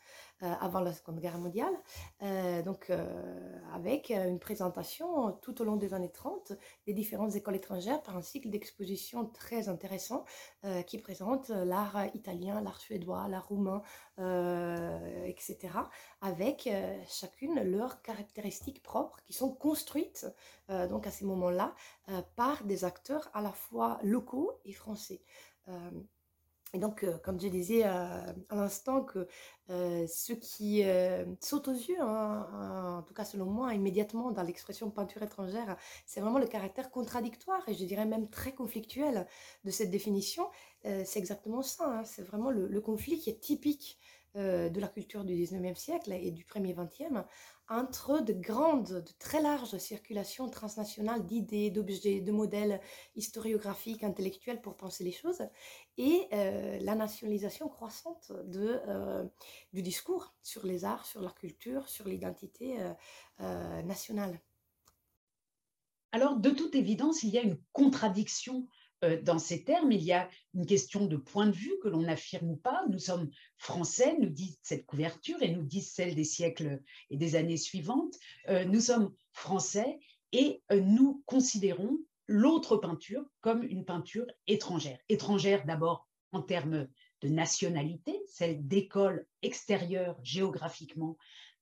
euh, avant la Seconde Guerre mondiale, euh, donc euh, avec une présentation tout au long des années trente des différentes écoles étrangères par un cycle d'exposition très intéressant euh, qui présente l'art italien, l'art suédois, l'art roumain, euh, et cetera, avec euh, chacune leurs caractéristiques propres qui sont construites euh, donc à ces moments-là euh, par des acteurs à la fois locaux et français. Euh, et donc, euh, comme je disais euh, à l'instant, que euh, ce qui euh, saute aux yeux, hein, en tout cas selon moi, immédiatement dans l'expression peinture étrangère, c'est vraiment le caractère contradictoire et je dirais même très conflictuel de cette définition. Euh, c'est exactement ça, hein, c'est vraiment le, le conflit qui est typique euh, de la culture du dix-neuvième siècle et du premier vingtième, entre de grandes, de très larges circulations transnationales d'idées, d'objets, de modèles historiographiques, intellectuels pour penser les choses, et euh, la nationalisation croissante de, euh, du discours sur les arts, sur la culture, sur l'identité euh, euh, nationale. Alors, de toute évidence, il y a une contradiction euh, dans ces termes, il y a une question de point de vue que l'on affirme ou pas. Nous sommes français, nous dit cette couverture, et nous dit celle des siècles et des années suivantes. Euh, nous sommes français et euh, nous considérons l'autre peinture comme une peinture étrangère. Étrangère d'abord en termes de nationalité, celle d'école extérieure géographiquement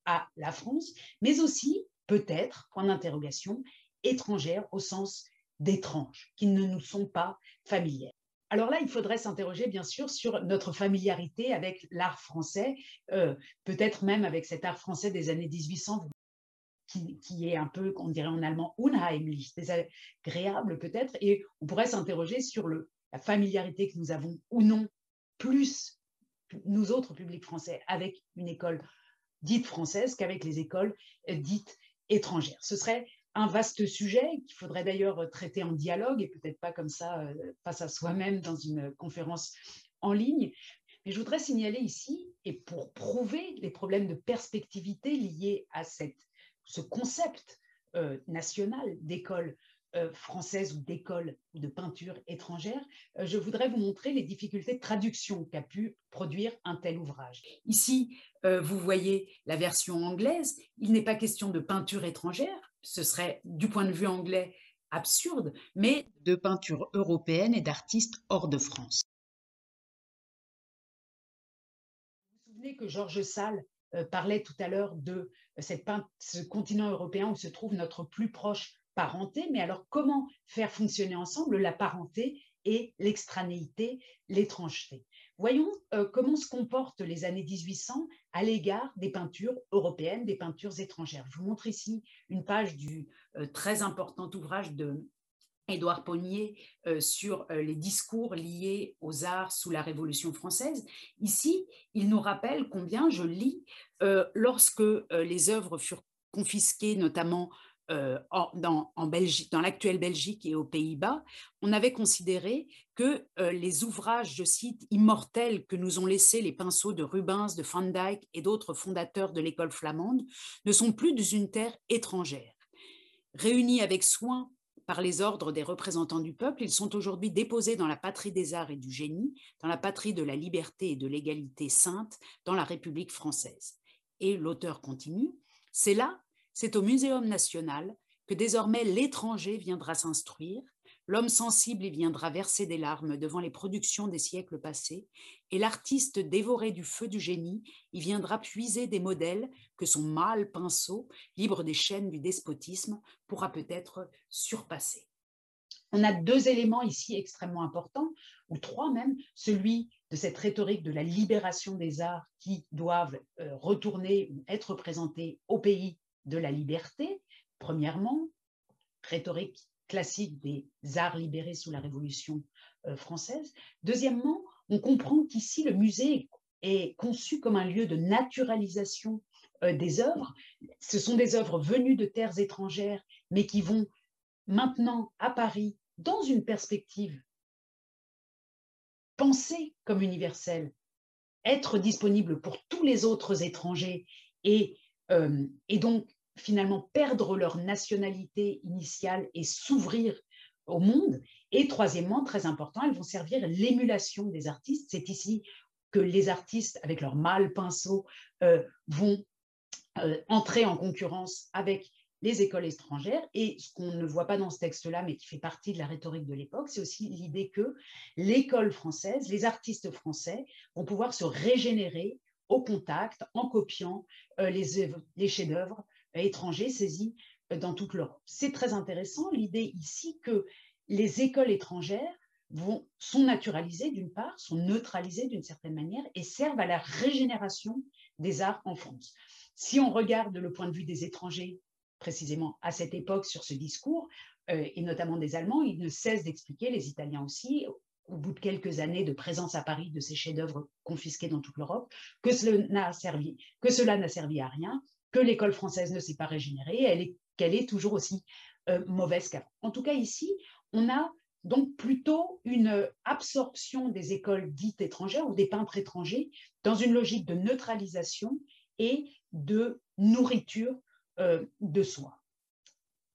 à la France, mais aussi peut-être, point d'interrogation, étrangère au sens d'étranges, qui ne nous sont pas familières. Alors là, il faudrait s'interroger bien sûr sur notre familiarité avec l'art français, euh, peut-être même avec cet art français des années mille huit cents qui, qui est un peu, on dirait en allemand, unheimlich, désagréable peut-être, et on pourrait s'interroger sur le, la familiarité que nous avons ou non, plus nous autres publics français, avec une école dite française qu'avec les écoles dites étrangères. Ce serait un vaste sujet qu'il faudrait d'ailleurs traiter en dialogue et peut-être pas comme ça face à soi-même dans une conférence en ligne. Mais je voudrais signaler ici, et pour prouver les problèmes de perspectivité liés à cette, ce concept euh, national d'école euh, française ou d'école de peinture étrangère, euh, je voudrais vous montrer les difficultés de traduction qu'a pu produire un tel ouvrage. Ici, euh, vous voyez la version anglaise. Il n'est pas question de peinture étrangère. Ce serait, du point de vue anglais, absurde, mais de peinture européenne et d'artistes hors de France. Vous vous souvenez que Georges Salles euh, parlait tout à l'heure de cette peint- ce continent européen où se trouve notre plus proche parenté, mais alors comment faire fonctionner ensemble la parenté et l'extranéité, l'étrangeté ? Voyons euh, comment se comportent les années mille huit cents à l'égard des peintures européennes, des peintures étrangères. Je vous montre ici une page du euh, très important ouvrage de Édouard Pognier euh, sur euh, les discours liés aux arts sous la Révolution française. Ici, il nous rappelle combien, je lis, euh, lorsque euh, les œuvres furent confisquées, notamment Euh, en, dans, en Belgique, dans l'actuelle Belgique et aux Pays-Bas, on avait considéré que euh, les ouvrages, je cite, immortels que nous ont laissés les pinceaux de Rubens, de Van Dyck et d'autres fondateurs de l'école flamande ne sont plus d'une terre étrangère. Réunis avec soin par les ordres des représentants du peuple, ils sont aujourd'hui déposés dans la patrie des arts et du génie, dans la patrie de la liberté et de l'égalité sainte, dans la République française. Et l'auteur continue, c'est là c'est au Muséum national que désormais l'étranger viendra s'instruire, l'homme sensible y viendra verser des larmes devant les productions des siècles passés, et l'artiste dévoré du feu du génie y viendra puiser des modèles que son mâle pinceau, libre des chaînes du despotisme, pourra peut-être surpasser. On a deux éléments ici extrêmement importants, ou trois même, celui de cette rhétorique de la libération des arts qui doivent retourner ou être présentés au pays de la liberté, premièrement, rhétorique classique des arts libérés sous la Révolution française. Deuxièmement, on comprend qu'ici le musée est conçu comme un lieu de naturalisation des œuvres. Ce sont des œuvres venues de terres étrangères, mais qui vont maintenant à Paris dans une perspective pensée comme universelle, être disponible pour tous les autres étrangers et, euh, et donc finalement perdre leur nationalité initiale et s'ouvrir au monde. Et troisièmement, très important, elles vont servir l'émulation des artistes. C'est ici que les artistes, avec leur mâle pinceau, euh, vont euh, entrer en concurrence avec les écoles étrangères. Et ce qu'on ne voit pas dans ce texte-là, mais qui fait partie de la rhétorique de l'époque, c'est aussi l'idée que l'école française, les artistes français vont pouvoir se régénérer au contact, en copiant euh, les œuvres, les chefs-d'œuvre euh, étrangers saisis euh, dans toute l'Europe. C'est très intéressant, l'idée ici que les écoles étrangères vont, sont naturalisées d'une part, sont neutralisées d'une certaine manière et servent à la régénération des arts en France. Si on regarde le point de vue des étrangers, précisément à cette époque, sur ce discours, euh, et notamment des Allemands, ils ne cessent d'expliquer, les Italiens aussi, au bout de quelques années de présence à Paris de ces chefs-d'œuvre confisqués dans toute l'Europe, que cela n'a servi, que cela n'a servi à rien, que l'école française ne s'est pas régénérée, elle est, qu'elle est toujours aussi euh, mauvaise qu'avant. En tout cas, ici, on a donc plutôt une absorption des écoles dites étrangères ou des peintres étrangers dans une logique de neutralisation et de nourriture euh, de soi.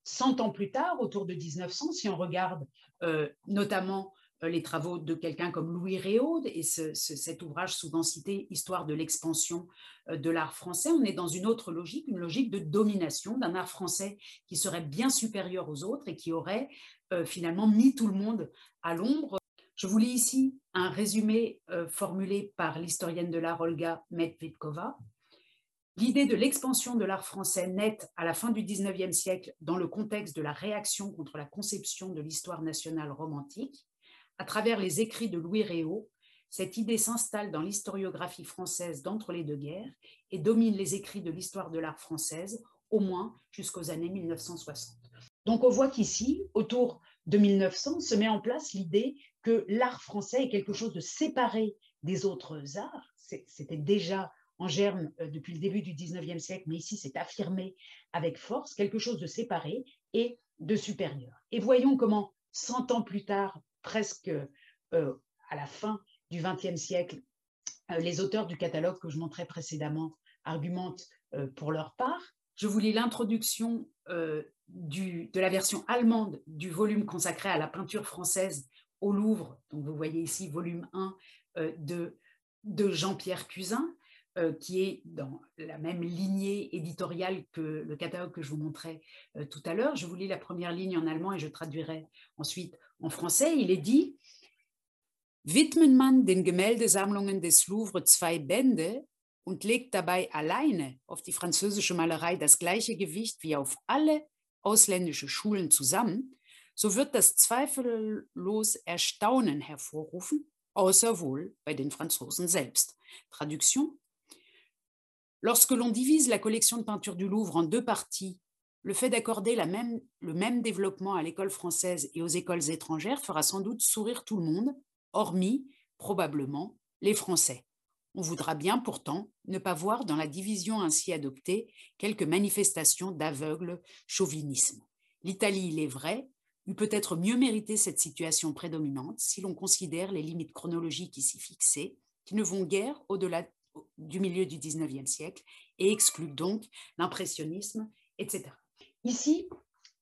Cent ans plus tard, autour de mille neuf cents, si on regarde euh, notamment les travaux de quelqu'un comme Louis Réaud et ce, ce, cet ouvrage souvent cité, Histoire de l'expansion de l'art français, on est dans une autre logique, une logique de domination d'un art français qui serait bien supérieur aux autres et qui aurait euh, finalement mis tout le monde à l'ombre. Je vous lis ici un résumé euh, formulé par l'historienne de l'art Olga Medvedkova. L'idée de l'expansion de l'art français naît à la fin du dix-neuvième siècle dans le contexte de la réaction contre la conception de l'histoire nationale romantique. À travers les écrits de Louis Réaud, cette idée s'installe dans l'historiographie française d'entre les deux guerres et domine les écrits de l'histoire de l'art française, au moins jusqu'aux années mille neuf cent soixante. Donc on voit qu'ici, autour de mille neuf cents, se met en place l'idée que l'art français est quelque chose de séparé des autres arts. C'était déjà en germe depuis le début du dix-neuvième siècle, mais ici c'est affirmé avec force, quelque chose de séparé et de supérieur. Et voyons comment, cent ans plus tard, presque euh, à la fin du vingtième siècle, euh, les auteurs du catalogue que je montrais précédemment argumentent euh, pour leur part. Je vous lis l'introduction euh, de la version allemande du volume consacré à la peinture française au Louvre, donc vous voyez ici volume un euh, de, de Jean-Pierre Cusin, euh, qui est dans la même lignée éditoriale que le catalogue que je vous montrais euh, tout à l'heure. Je vous lis la première ligne en allemand et je traduirai ensuite en français. Il est dit: widmet man den Gemäldesammlungen des Louvre zwei Bände und legt dabei alleine auf die französische Malerei das gleiche Gewicht wie auf alle ausländische Schulen zusammen, so wird das zweifellos Erstaunen hervorrufen, außer wohl bei den Franzosen selbst. Traduction: lorsque l'on divise la collection de peinture du Louvre en deux parties, le fait d'accorder la même, le même développement à l'école française et aux écoles étrangères fera sans doute sourire tout le monde, hormis, probablement, les Français. On voudra bien pourtant ne pas voir dans la division ainsi adoptée quelques manifestations d'aveugle chauvinisme. L'Italie, il est vrai, eût peut-être mieux mérité cette situation prédominante si l'on considère les limites chronologiques ici fixées, qui ne vont guère au-delà du milieu du dix-neuvième siècle et excluent donc l'impressionnisme, et cetera. Ici,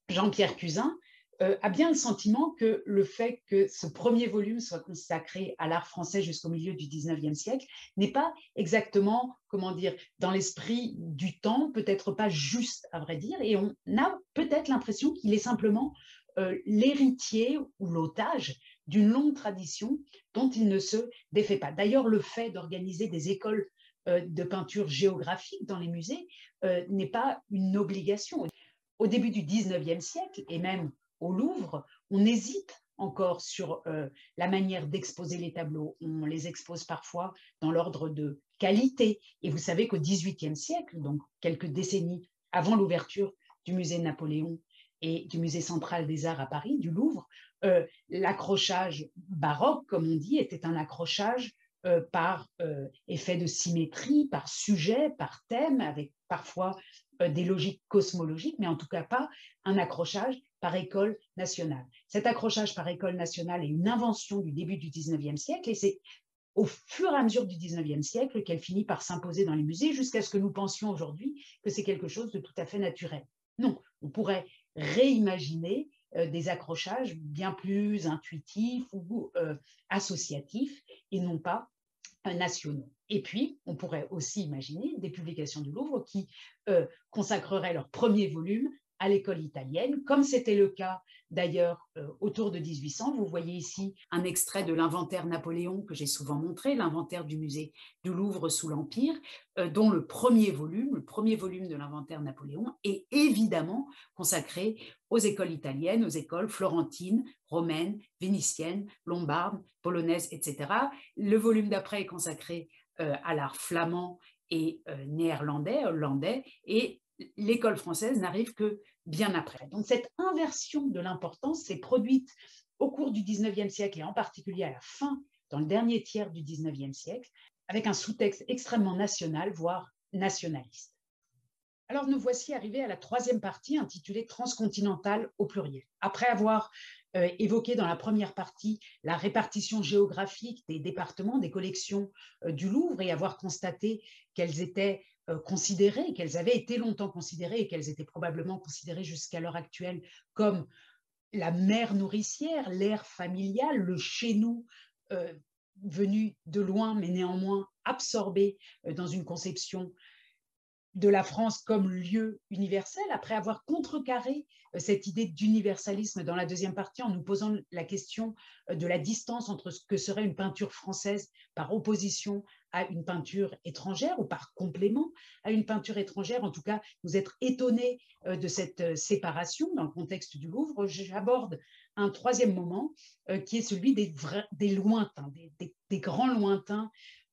Jean-Pierre Cusin euh, a bien le sentiment que le fait que ce premier volume soit consacré à l'art français jusqu'au milieu du dix-neuvième siècle n'est pas exactement, comment dire, dans l'esprit du temps, peut-être pas juste à vrai dire, et on a peut-être l'impression qu'il est simplement euh, l'héritier ou l'otage d'une longue tradition dont il ne se défait pas. D'ailleurs, le fait d'organiser des écoles euh, de peinture géographique dans les musées euh, n'est pas une obligation. Au début du dix-neuvième siècle, et même au Louvre, on hésite encore sur euh, la manière d'exposer les tableaux. On les expose parfois dans l'ordre de qualité. Et vous savez qu'au dix-huitième siècle, donc quelques décennies avant l'ouverture du musée Napoléon et du musée central des arts à Paris, du Louvre, euh, l'accrochage baroque, comme on dit, était un accrochage euh, par euh, effet de symétrie, par sujet, par thème, avec parfois des logiques cosmologiques, mais en tout cas pas un accrochage par école nationale. Cet accrochage par école nationale est une invention du début du dix-neuvième siècle et c'est au fur et à mesure du dix-neuvième siècle qu'elle finit par s'imposer dans les musées jusqu'à ce que nous pensions aujourd'hui que c'est quelque chose de tout à fait naturel. Non, on pourrait réimaginer euh, des accrochages bien plus intuitifs ou euh, associatifs et non pas euh, nationaux. Et puis, on pourrait aussi imaginer des publications du Louvre qui euh, consacreraient leur premier volume à l'école italienne, comme c'était le cas d'ailleurs euh, autour de mille huit cents. Vous voyez ici un extrait de l'inventaire Napoléon que j'ai souvent montré, l'inventaire du musée du Louvre sous l'Empire, euh, dont le premier volume, le premier volume de l'inventaire Napoléon est évidemment consacré aux écoles italiennes, aux écoles florentines, romaines, vénitiennes, lombardes, polonaises, et cetera. Le volume d'après est consacré euh, à l'art flamand et euh, néerlandais, hollandais, et l'école française n'arrive que bien après. Donc cette inversion de l'importance s'est produite au cours du dix-neuvième siècle et en particulier à la fin, dans le dernier tiers du dix-neuvième siècle, avec un sous-texte extrêmement national, voire nationaliste. Alors nous voici arrivés à la troisième partie intitulée « Transcontinentale au pluriel ». Après avoir euh, évoqué dans la première partie la répartition géographique des départements, des collections euh, du Louvre et avoir constaté qu'elles étaient considérées, qu'elles avaient été longtemps considérées et qu'elles étaient probablement considérées jusqu'à l'heure actuelle comme la mère nourricière, l'aire familiale, le chez nous euh, venu de loin mais néanmoins absorbé euh, dans une conception de la France comme lieu universel, après avoir contrecarré euh, cette idée d'universalisme dans la deuxième partie en nous posant la question euh, de la distance entre ce que serait une peinture française par opposition à une peinture étrangère ou par complément à une peinture étrangère. En tout cas, vous êtes étonnés euh, de cette euh, séparation dans le contexte du Louvre. J'aborde un troisième moment euh, qui est celui des, vrais, des lointains, des, des, des grands lointains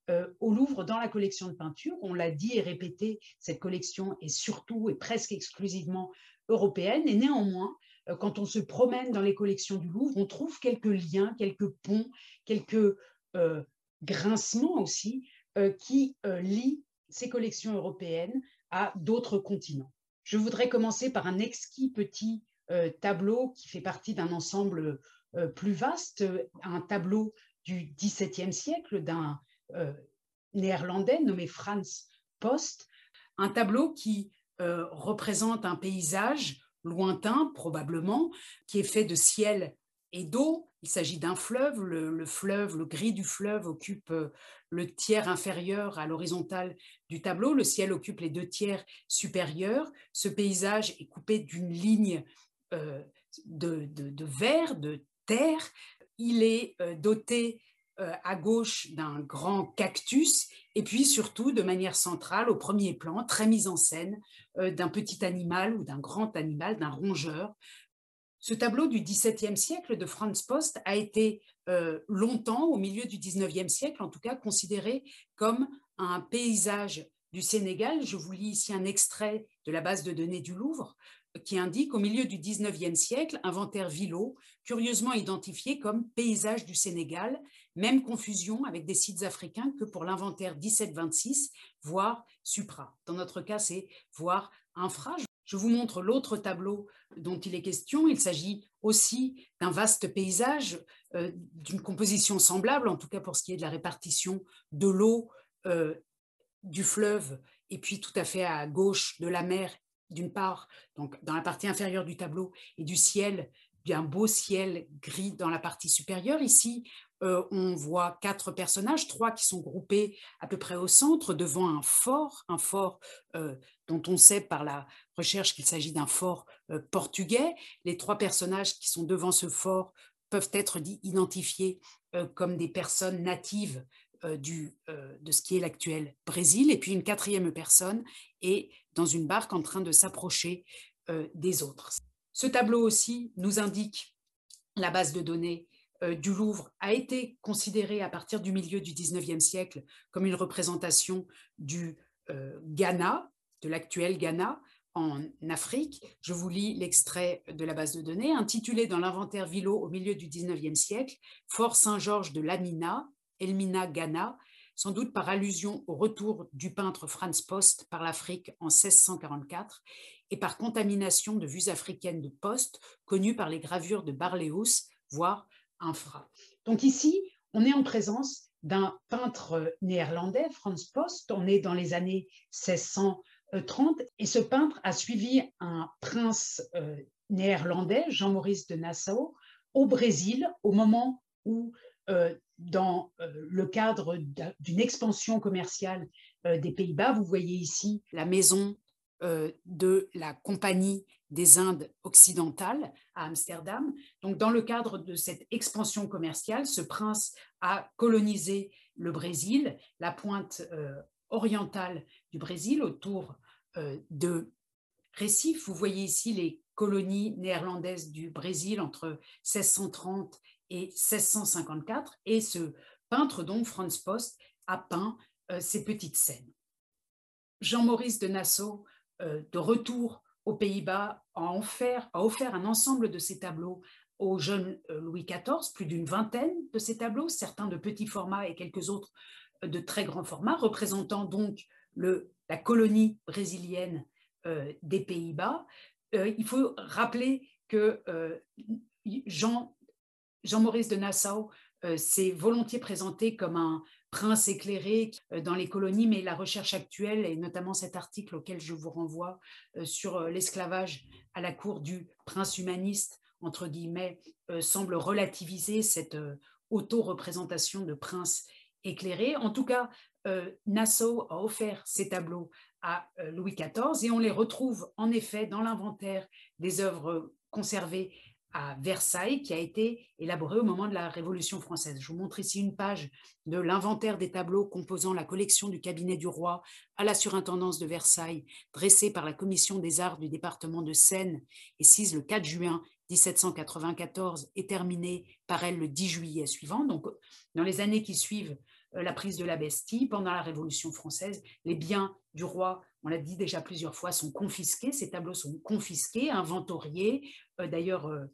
euh, au Louvre dans la collection de peinture. On l'a dit et répété, cette collection est surtout et presque exclusivement européenne et néanmoins, euh, quand on se promène dans les collections du Louvre, on trouve quelques liens, quelques ponts, quelques... Euh, grincement aussi, euh, qui euh, lie ces collections européennes à d'autres continents. Je voudrais commencer par un exquis petit euh, tableau qui fait partie d'un ensemble euh, plus vaste, un tableau du dix-septième siècle d'un euh, néerlandais nommé Frans Post, un tableau qui euh, représente un paysage lointain probablement, qui est fait de ciel et d'eau. Il s'agit d'un fleuve, le, le fleuve, le gris du fleuve occupe le tiers inférieur à l'horizontale du tableau, le ciel occupe les deux tiers supérieurs. Ce paysage est coupé d'une ligne euh, de, de, de verre, de terre. Il est euh, doté euh, à gauche d'un grand cactus et puis surtout de manière centrale, au premier plan, très mise en scène, euh, d'un petit animal ou d'un grand animal, d'un rongeur. Ce tableau du dix-septième siècle de Frans Post a été euh, longtemps, au milieu du dix-neuvième siècle en tout cas, considéré comme un paysage du Sénégal. Je vous lis ici un extrait de la base de données du Louvre qui indique au milieu du dix-neuvième siècle, inventaire Villot, curieusement identifié comme paysage du Sénégal, même confusion avec des sites africains que pour l'inventaire dix-sept vingt-six, voire supra. Dans notre cas, c'est voire infra. Je vous montre l'autre tableau dont il est question. Il s'agit aussi d'un vaste paysage, euh, d'une composition semblable, en tout cas pour ce qui est de la répartition de l'eau, euh, du fleuve, et puis tout à fait à gauche de la mer, d'une part, donc dans la partie inférieure du tableau, et du ciel, d'un beau ciel gris dans la partie supérieure. Ici, euh, on voit quatre personnages, trois qui sont groupés à peu près au centre, devant un fort, un fort euh, dont on sait par la recherche qu'il s'agit d'un fort euh, portugais. Les trois personnages qui sont devant ce fort peuvent être identifiés euh, comme des personnes natives euh, du, euh, de ce qui est l'actuel Brésil. Et puis une quatrième personne est dans une barque en train de s'approcher euh, des autres. Ce tableau aussi nous indique la base de données euh, du Louvre a été considérée à partir du milieu du dix-neuvième siècle comme une représentation du euh, Ghana, de l'actuel Ghana, en Afrique. Je vous lis l'extrait de la base de données, intitulé dans l'inventaire Villot au milieu du dix-neuvième siècle, Fort Saint-Georges de Lamina, Elmina, Ghana, sans doute par allusion au retour du peintre Frans Post par l'Afrique en seize cent quarante-quatre et par contamination de vues africaines de Post connues par les gravures de Barléus, voire infra. Donc ici, on est en présence d'un peintre néerlandais, Frans Post. On est dans les années mille six cent trente et ce peintre a suivi un prince euh, néerlandais, Jean-Maurice de Nassau, au Brésil, au moment où, euh, dans euh, le cadre d'une expansion commerciale euh, des Pays-Bas, vous voyez ici la maison euh, de la Compagnie des Indes occidentales à Amsterdam. Donc, dans le cadre de cette expansion commerciale, ce prince a colonisé le Brésil, la pointe euh, orientale du Brésil, autour euh, de Recife. Vous voyez ici les colonies néerlandaises du Brésil entre mille six cent trente et mille six cent cinquante-quatre, et ce peintre, donc Frans Post, a peint euh, ces petites scènes. Jean-Maurice de Nassau, euh, de retour aux Pays-Bas, a offert, a offert un ensemble de ses tableaux au jeune euh, Louis quatorze, plus d'une vingtaine de ses tableaux, certains de petits formats et quelques autres euh, de très grands formats, représentant donc le, la colonie brésilienne euh, des Pays-Bas. Euh, il faut rappeler que euh, Jean Jean-Maurice de Nassau euh, s'est volontiers présenté comme un prince éclairé euh, dans les colonies, mais la recherche actuelle, et notamment cet article auquel je vous renvoie euh, sur euh, l'esclavage à la cour du prince humaniste, entre guillemets, euh, semble relativiser cette euh, auto-représentation de prince éclairé. En tout cas, euh, Nassau a offert ses tableaux à euh, Louis quatorze et on les retrouve en effet dans l'inventaire des œuvres conservées à Versailles, qui a été élaboré au moment de la Révolution française. Je vous montre ici une page de l'inventaire des tableaux composant la collection du cabinet du roi à la surintendance de Versailles, dressée par la commission des arts du département de Seine et sise le quatre juin mille sept cent quatre-vingt-quatorze et terminée par elle le dix juillet suivant. Donc, dans les années qui suivent la prise de la Bastille, pendant la Révolution française, les biens du roi, on l'a dit déjà plusieurs fois, sont confisqués. Ces tableaux sont confisqués, inventoriés, euh, d'ailleurs euh,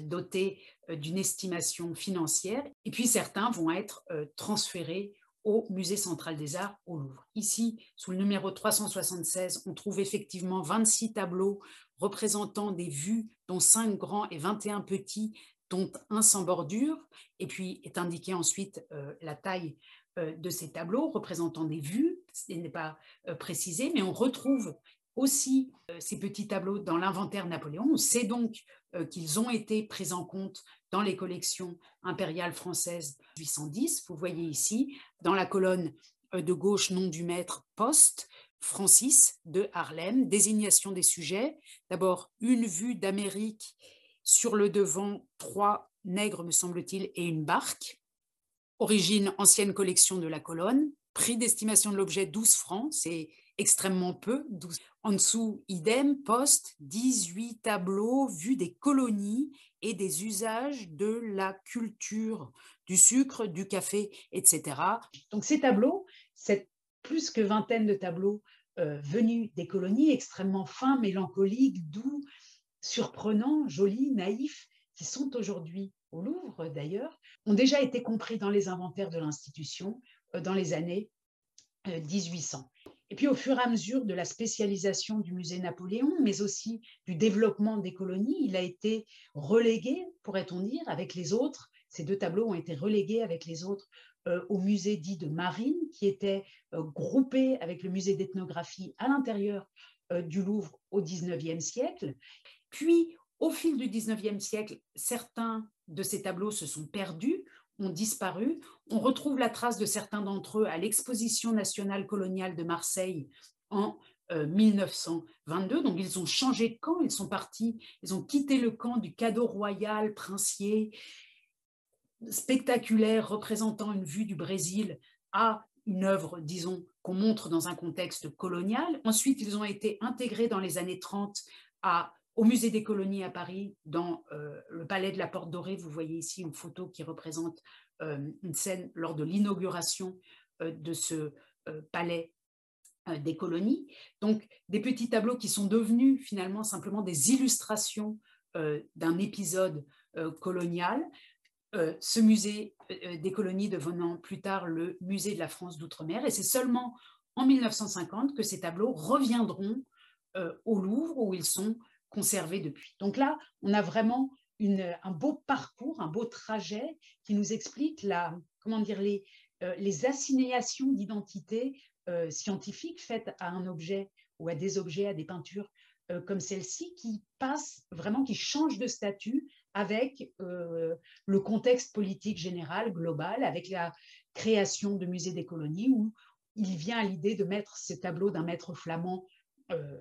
dotés d'une estimation financière, et puis certains vont être transférés au Musée central des arts au Louvre. Ici, sous le numéro trois cent soixante-seize, on trouve effectivement vingt-six tableaux représentant des vues, dont cinq grands et vingt et un petits, dont un sans bordure, et puis est indiquée ensuite euh, la taille euh, de ces tableaux représentant des vues, ce n'est pas euh, précisé, mais on retrouve aussi euh, ces petits tableaux dans l'inventaire Napoléon. On sait donc euh, qu'ils ont été pris en compte dans les collections impériales françaises mille huit cent dix. Vous voyez ici, dans la colonne euh, de gauche, nom du maître, Poste, Francis de Harlem, désignation des sujets. D'abord, une vue d'Amérique, sur le devant, trois nègres, me semble-t-il, et une barque. Origine, ancienne collection de la colonne. Prix d'estimation de l'objet, douze francs, c'est extrêmement peu. douze. En dessous, idem, Poste, dix-huit tableaux, vue des colonies et des usages de la culture, du sucre, du café, et cetera. Donc ces tableaux, cette plus que vingtaine de tableaux euh, venus des colonies, extrêmement fins, mélancoliques, doux, surprenants, jolis, naïfs, qui sont aujourd'hui au Louvre d'ailleurs, ont déjà été compris dans les inventaires de l'institution euh, dans les années euh, mille huit cents. Et puis au fur et à mesure de la spécialisation du musée Napoléon, mais aussi du développement des colonies, il a été relégué, pourrait-on dire, avec les autres. Ces deux tableaux ont été relégués avec les autres euh, au musée dit de Marine, qui était euh, groupé avec le musée d'ethnographie à l'intérieur euh, du Louvre au dix-neuvième siècle. Puis, au fil du dix-neuvième siècle, certains de ces tableaux se sont perdus, ont disparu. On retrouve la trace de certains d'entre eux à l'exposition nationale coloniale de Marseille en euh, mille neuf cent vingt-deux. Donc, ils ont changé de camp, ils sont partis, ils ont quitté le camp du cadeau royal, princier, spectaculaire, représentant une vue du Brésil à une œuvre, disons, qu'on montre dans un contexte colonial. Ensuite, ils ont été intégrés dans les années trente à au musée des colonies à Paris, dans euh, le palais de la Porte Dorée. Vous voyez ici une photo qui représente euh, une scène lors de l'inauguration euh, de ce euh, palais euh, des colonies. Donc, des petits tableaux qui sont devenus finalement simplement des illustrations euh, d'un épisode euh, colonial. Euh, ce musée euh, des colonies devenant plus tard le musée de la France d'outre-mer. Et c'est seulement en mille neuf cent cinquante que ces tableaux reviendront euh, au Louvre, où ils sont conservé depuis. Donc là, on a vraiment une, un beau parcours, un beau trajet qui nous explique la, comment dire, les, euh, les assignations d'identité euh, scientifique faites à un objet ou à des objets, à des peintures euh, comme celle-ci, qui passent vraiment, qui changent de statut avec euh, le contexte politique général, global, avec la création de musées des colonies, où il vient à l'idée de mettre ces tableaux d'un maître flamand euh,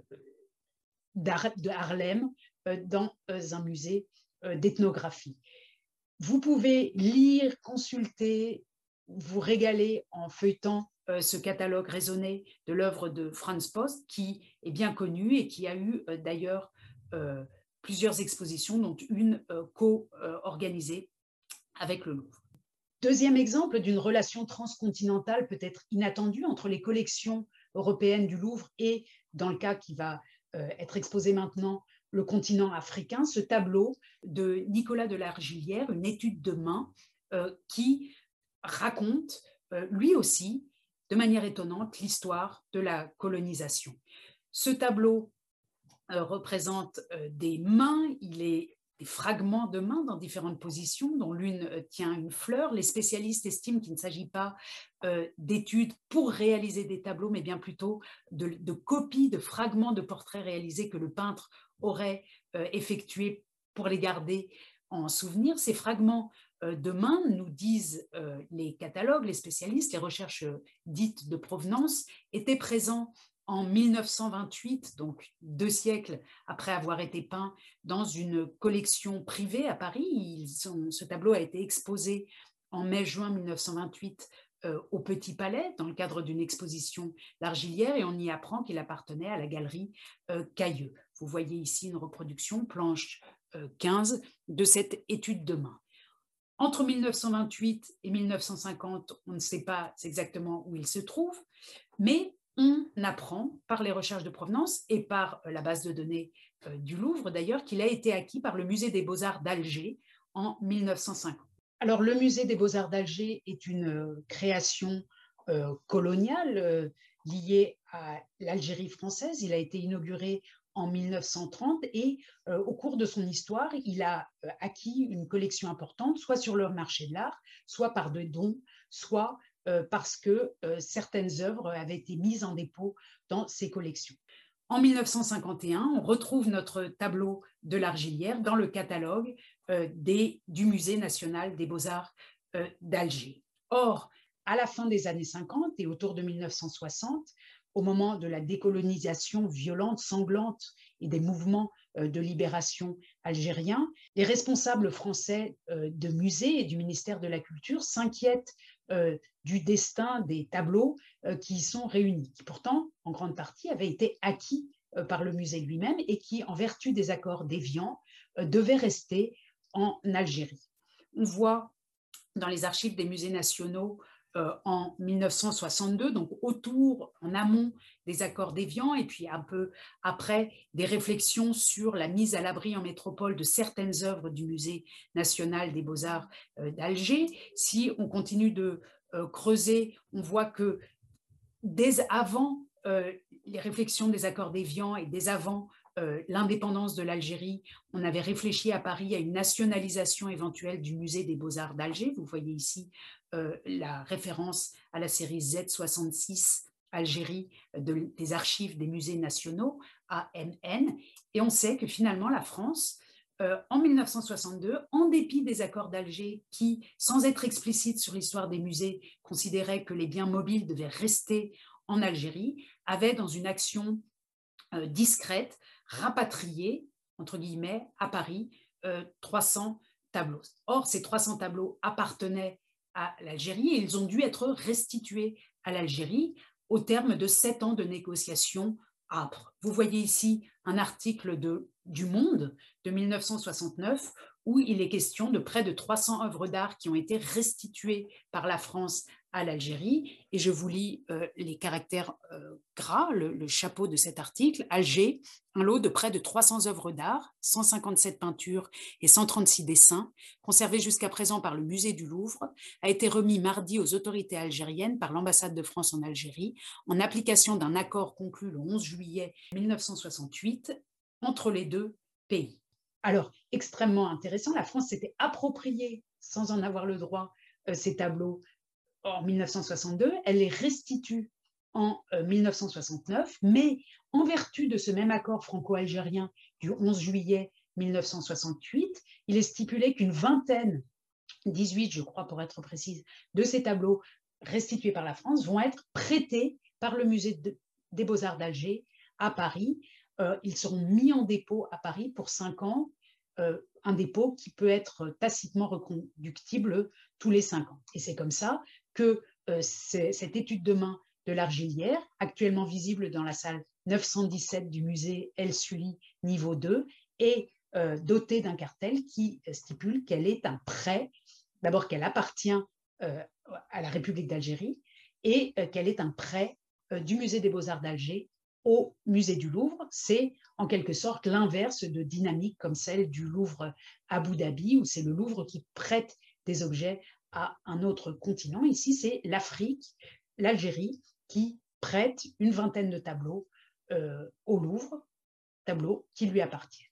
de Harlem euh, dans euh, un musée euh, d'ethnographie. Vous pouvez lire, consulter, vous régaler en feuilletant euh, ce catalogue raisonné de l'œuvre de Frans Post, qui est bien connu et qui a eu euh, d'ailleurs euh, plusieurs expositions, dont une euh, co-organisée avec le Louvre. Deuxième exemple d'une relation transcontinentale peut-être inattendue entre les collections européennes du Louvre et, dans le cas qui va euh, être exposé maintenant, le continent africain, ce tableau de Nicolas de Largillière, une étude de main, euh, qui raconte, euh, lui aussi, de manière étonnante, l'histoire de la colonisation. Ce tableau euh, représente euh, des mains, il est des fragments de mains dans différentes positions, dont l'une euh, tient une fleur. Les spécialistes estiment qu'il ne s'agit pas euh, d'études pour réaliser des tableaux, mais bien plutôt de, de copies, de fragments de portraits réalisés que le peintre aurait euh, effectué pour les garder en souvenir. Ces fragments euh, de main, nous disent euh, les catalogues, les spécialistes, les recherches euh, dites de provenance, étaient présents en mille neuf cent vingt-huit, donc deux siècles après avoir été peint dans une collection privée à Paris. Ils sont, ce tableau a été exposé en mai-juin mille neuf cent vingt-huit euh, au Petit Palais, dans le cadre d'une exposition Largillière, et on y apprend qu'il appartenait à la galerie euh, Cailleux. Vous voyez ici une reproduction, planche quinze, de cette étude de main. Entre mille neuf cent vingt-huit et mille neuf cent cinquante, on ne sait pas exactement où il se trouve, mais on apprend par les recherches de provenance et par la base de données du Louvre d'ailleurs qu'il a été acquis par le Musée des Beaux-Arts d'Alger en mille neuf cent cinquante. Alors le Musée des Beaux-Arts d'Alger est une création euh, coloniale euh, liée à l'Algérie française. Il a été inauguré en mille neuf cent trente et euh, au cours de son histoire, il a euh, acquis une collection importante, soit sur le marché de l'art, soit par des dons, soit euh, parce que euh, certaines œuvres avaient été mises en dépôt dans ses collections. En mille neuf cent cinquante et un, on retrouve notre tableau de Largillière dans le catalogue euh, des, du Musée national des Beaux-Arts euh, d'Alger. Or, à la fin des années cinquante et autour de mille neuf cent soixante, au moment de la décolonisation violente, sanglante et des mouvements de libération algériens, les responsables français de musées et du ministère de la Culture s'inquiètent du destin des tableaux qui y sont réunis, qui pourtant, en grande partie, avaient été acquis par le musée lui-même et qui, en vertu des accords d'Évian, devaient rester en Algérie. On voit dans les archives des musées nationaux Euh, en mille neuf cent soixante-deux, donc autour, en amont des accords d'Évian, et puis un peu après, des réflexions sur la mise à l'abri en métropole de certaines œuvres du Musée national des Beaux-Arts euh, d'Alger. Si on continue de euh, creuser, on voit que dès avant euh, les réflexions des accords d'Évian et dès avant Euh, l'indépendance de l'Algérie, on avait réfléchi à Paris à une nationalisation éventuelle du musée des Beaux-Arts d'Alger. Vous voyez ici euh, la référence à la série Z soixante-six Algérie de, des archives des musées nationaux, A M N, et on sait que finalement la France, euh, en mille neuf cent soixante-deux, en dépit des accords d'Alger qui, sans être explicite sur l'histoire des musées, considéraient que les biens mobiles devaient rester en Algérie, avait dans une action euh, discrète rapatrier, entre guillemets, à Paris, euh, trois cents tableaux. Or, ces trois cents tableaux appartenaient à l'Algérie et ils ont dû être restitués à l'Algérie au terme de sept ans de négociations âpres. Vous voyez ici un article de, du Monde de mille neuf cent soixante-neuf où il est question de près de trois cents œuvres d'art qui ont été restituées par la France à l'Algérie. Et je vous lis euh, les caractères euh, gras, le, le chapeau de cet article. Alger, un lot de près de trois cents œuvres d'art, cent cinquante-sept peintures et cent trente-six dessins, conservés jusqu'à présent par le musée du Louvre, a été remis mardi aux autorités algériennes par l'ambassade de France en Algérie, en application d'un accord conclu le onze juillet mille neuf cent soixante-huit entre les deux pays. Alors, extrêmement intéressant, la France s'était appropriée, sans en avoir le droit, euh, ces tableaux en mille neuf cent soixante-deux, elle les restitue en mille neuf cent soixante-neuf, mais en vertu de ce même accord franco-algérien du onze juillet mille neuf cent soixante-huit, il est stipulé qu'une vingtaine, dix-huit je crois pour être précise, de ces tableaux restitués par la France vont être prêtés par le Musée de, des Beaux-Arts d'Alger à Paris. Euh, ils seront mis en dépôt à Paris pour cinq ans, euh, un dépôt qui peut être tacitement reconductible tous les cinq ans. Et c'est comme ça que euh, cette étude de main de Largillière, actuellement visible dans la salle neuf cent dix-sept du musée El Sully niveau deux, est euh, dotée d'un cartel qui stipule qu'elle est un prêt, d'abord qu'elle appartient euh, à la République d'Algérie et euh, qu'elle est un prêt euh, du musée des Beaux-Arts d'Alger au musée du Louvre. C'est en quelque sorte l'inverse de dynamique comme celle du Louvre à Abu Dhabi, où c'est le Louvre qui prête des objets à un autre continent. Ici, c'est l'Afrique, l'Algérie, qui prête une vingtaine de tableaux euh, au Louvre, tableaux qui lui appartiennent.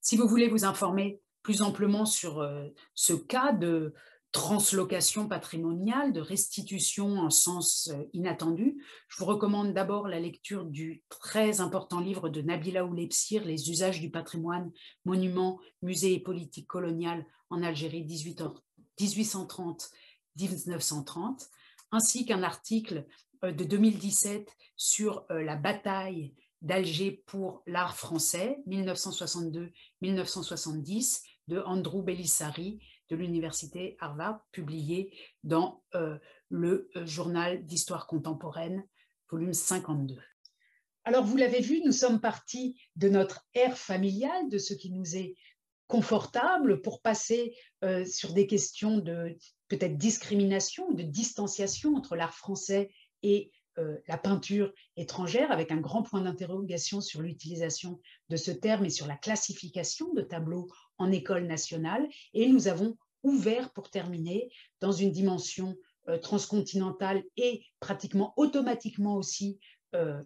Si vous voulez vous informer plus amplement sur euh, ce cas de translocation patrimoniale, de restitution en sens euh, inattendu, je vous recommande d'abord la lecture du très important livre de Nabila Oulepsir, Les usages du patrimoine, monuments, musées et politique coloniale en Algérie dix-huit cent trente à dix-neuf cent trente, ainsi qu'un article de deux mille dix-sept sur la bataille d'Alger pour l'art français, mille neuf cent soixante-deux à mille neuf cent soixante-dix, de Andrew Bellissari de l'université Harvard, publié dans euh, le journal d'histoire contemporaine, volume cinquante-deux. Alors, vous l'avez vu, nous sommes partis de notre ère familiale, de ce qui nous est confortable, pour passer euh, sur des questions de peut-être discrimination, de distanciation entre l'art français et euh, la peinture étrangère, avec un grand point d'interrogation sur l'utilisation de ce terme et sur la classification de tableaux en école nationale. Et nous avons ouvert, pour terminer, dans une dimension euh, transcontinentale et pratiquement automatiquement aussi euh,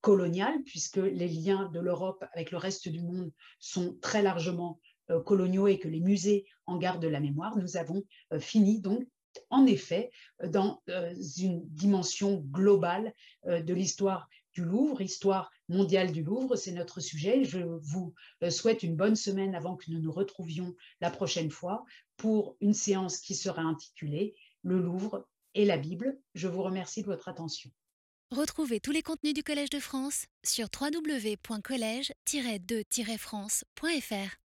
coloniale, puisque les liens de l'Europe avec le reste du monde sont très largement euh, coloniaux et que les musées en gardent la mémoire. Nous avons euh, fini donc, en effet, dans euh, une dimension globale euh, de l'histoire du Louvre, histoire mondiale du Louvre, c'est notre sujet. Je vous euh, souhaite une bonne semaine avant que nous nous retrouvions la prochaine fois pour une séance qui sera intitulée « Le Louvre et la Bible ». Je vous remercie de votre attention. Retrouvez tous les contenus du Collège de France sur w w w point collège tiret de tiret france point f r.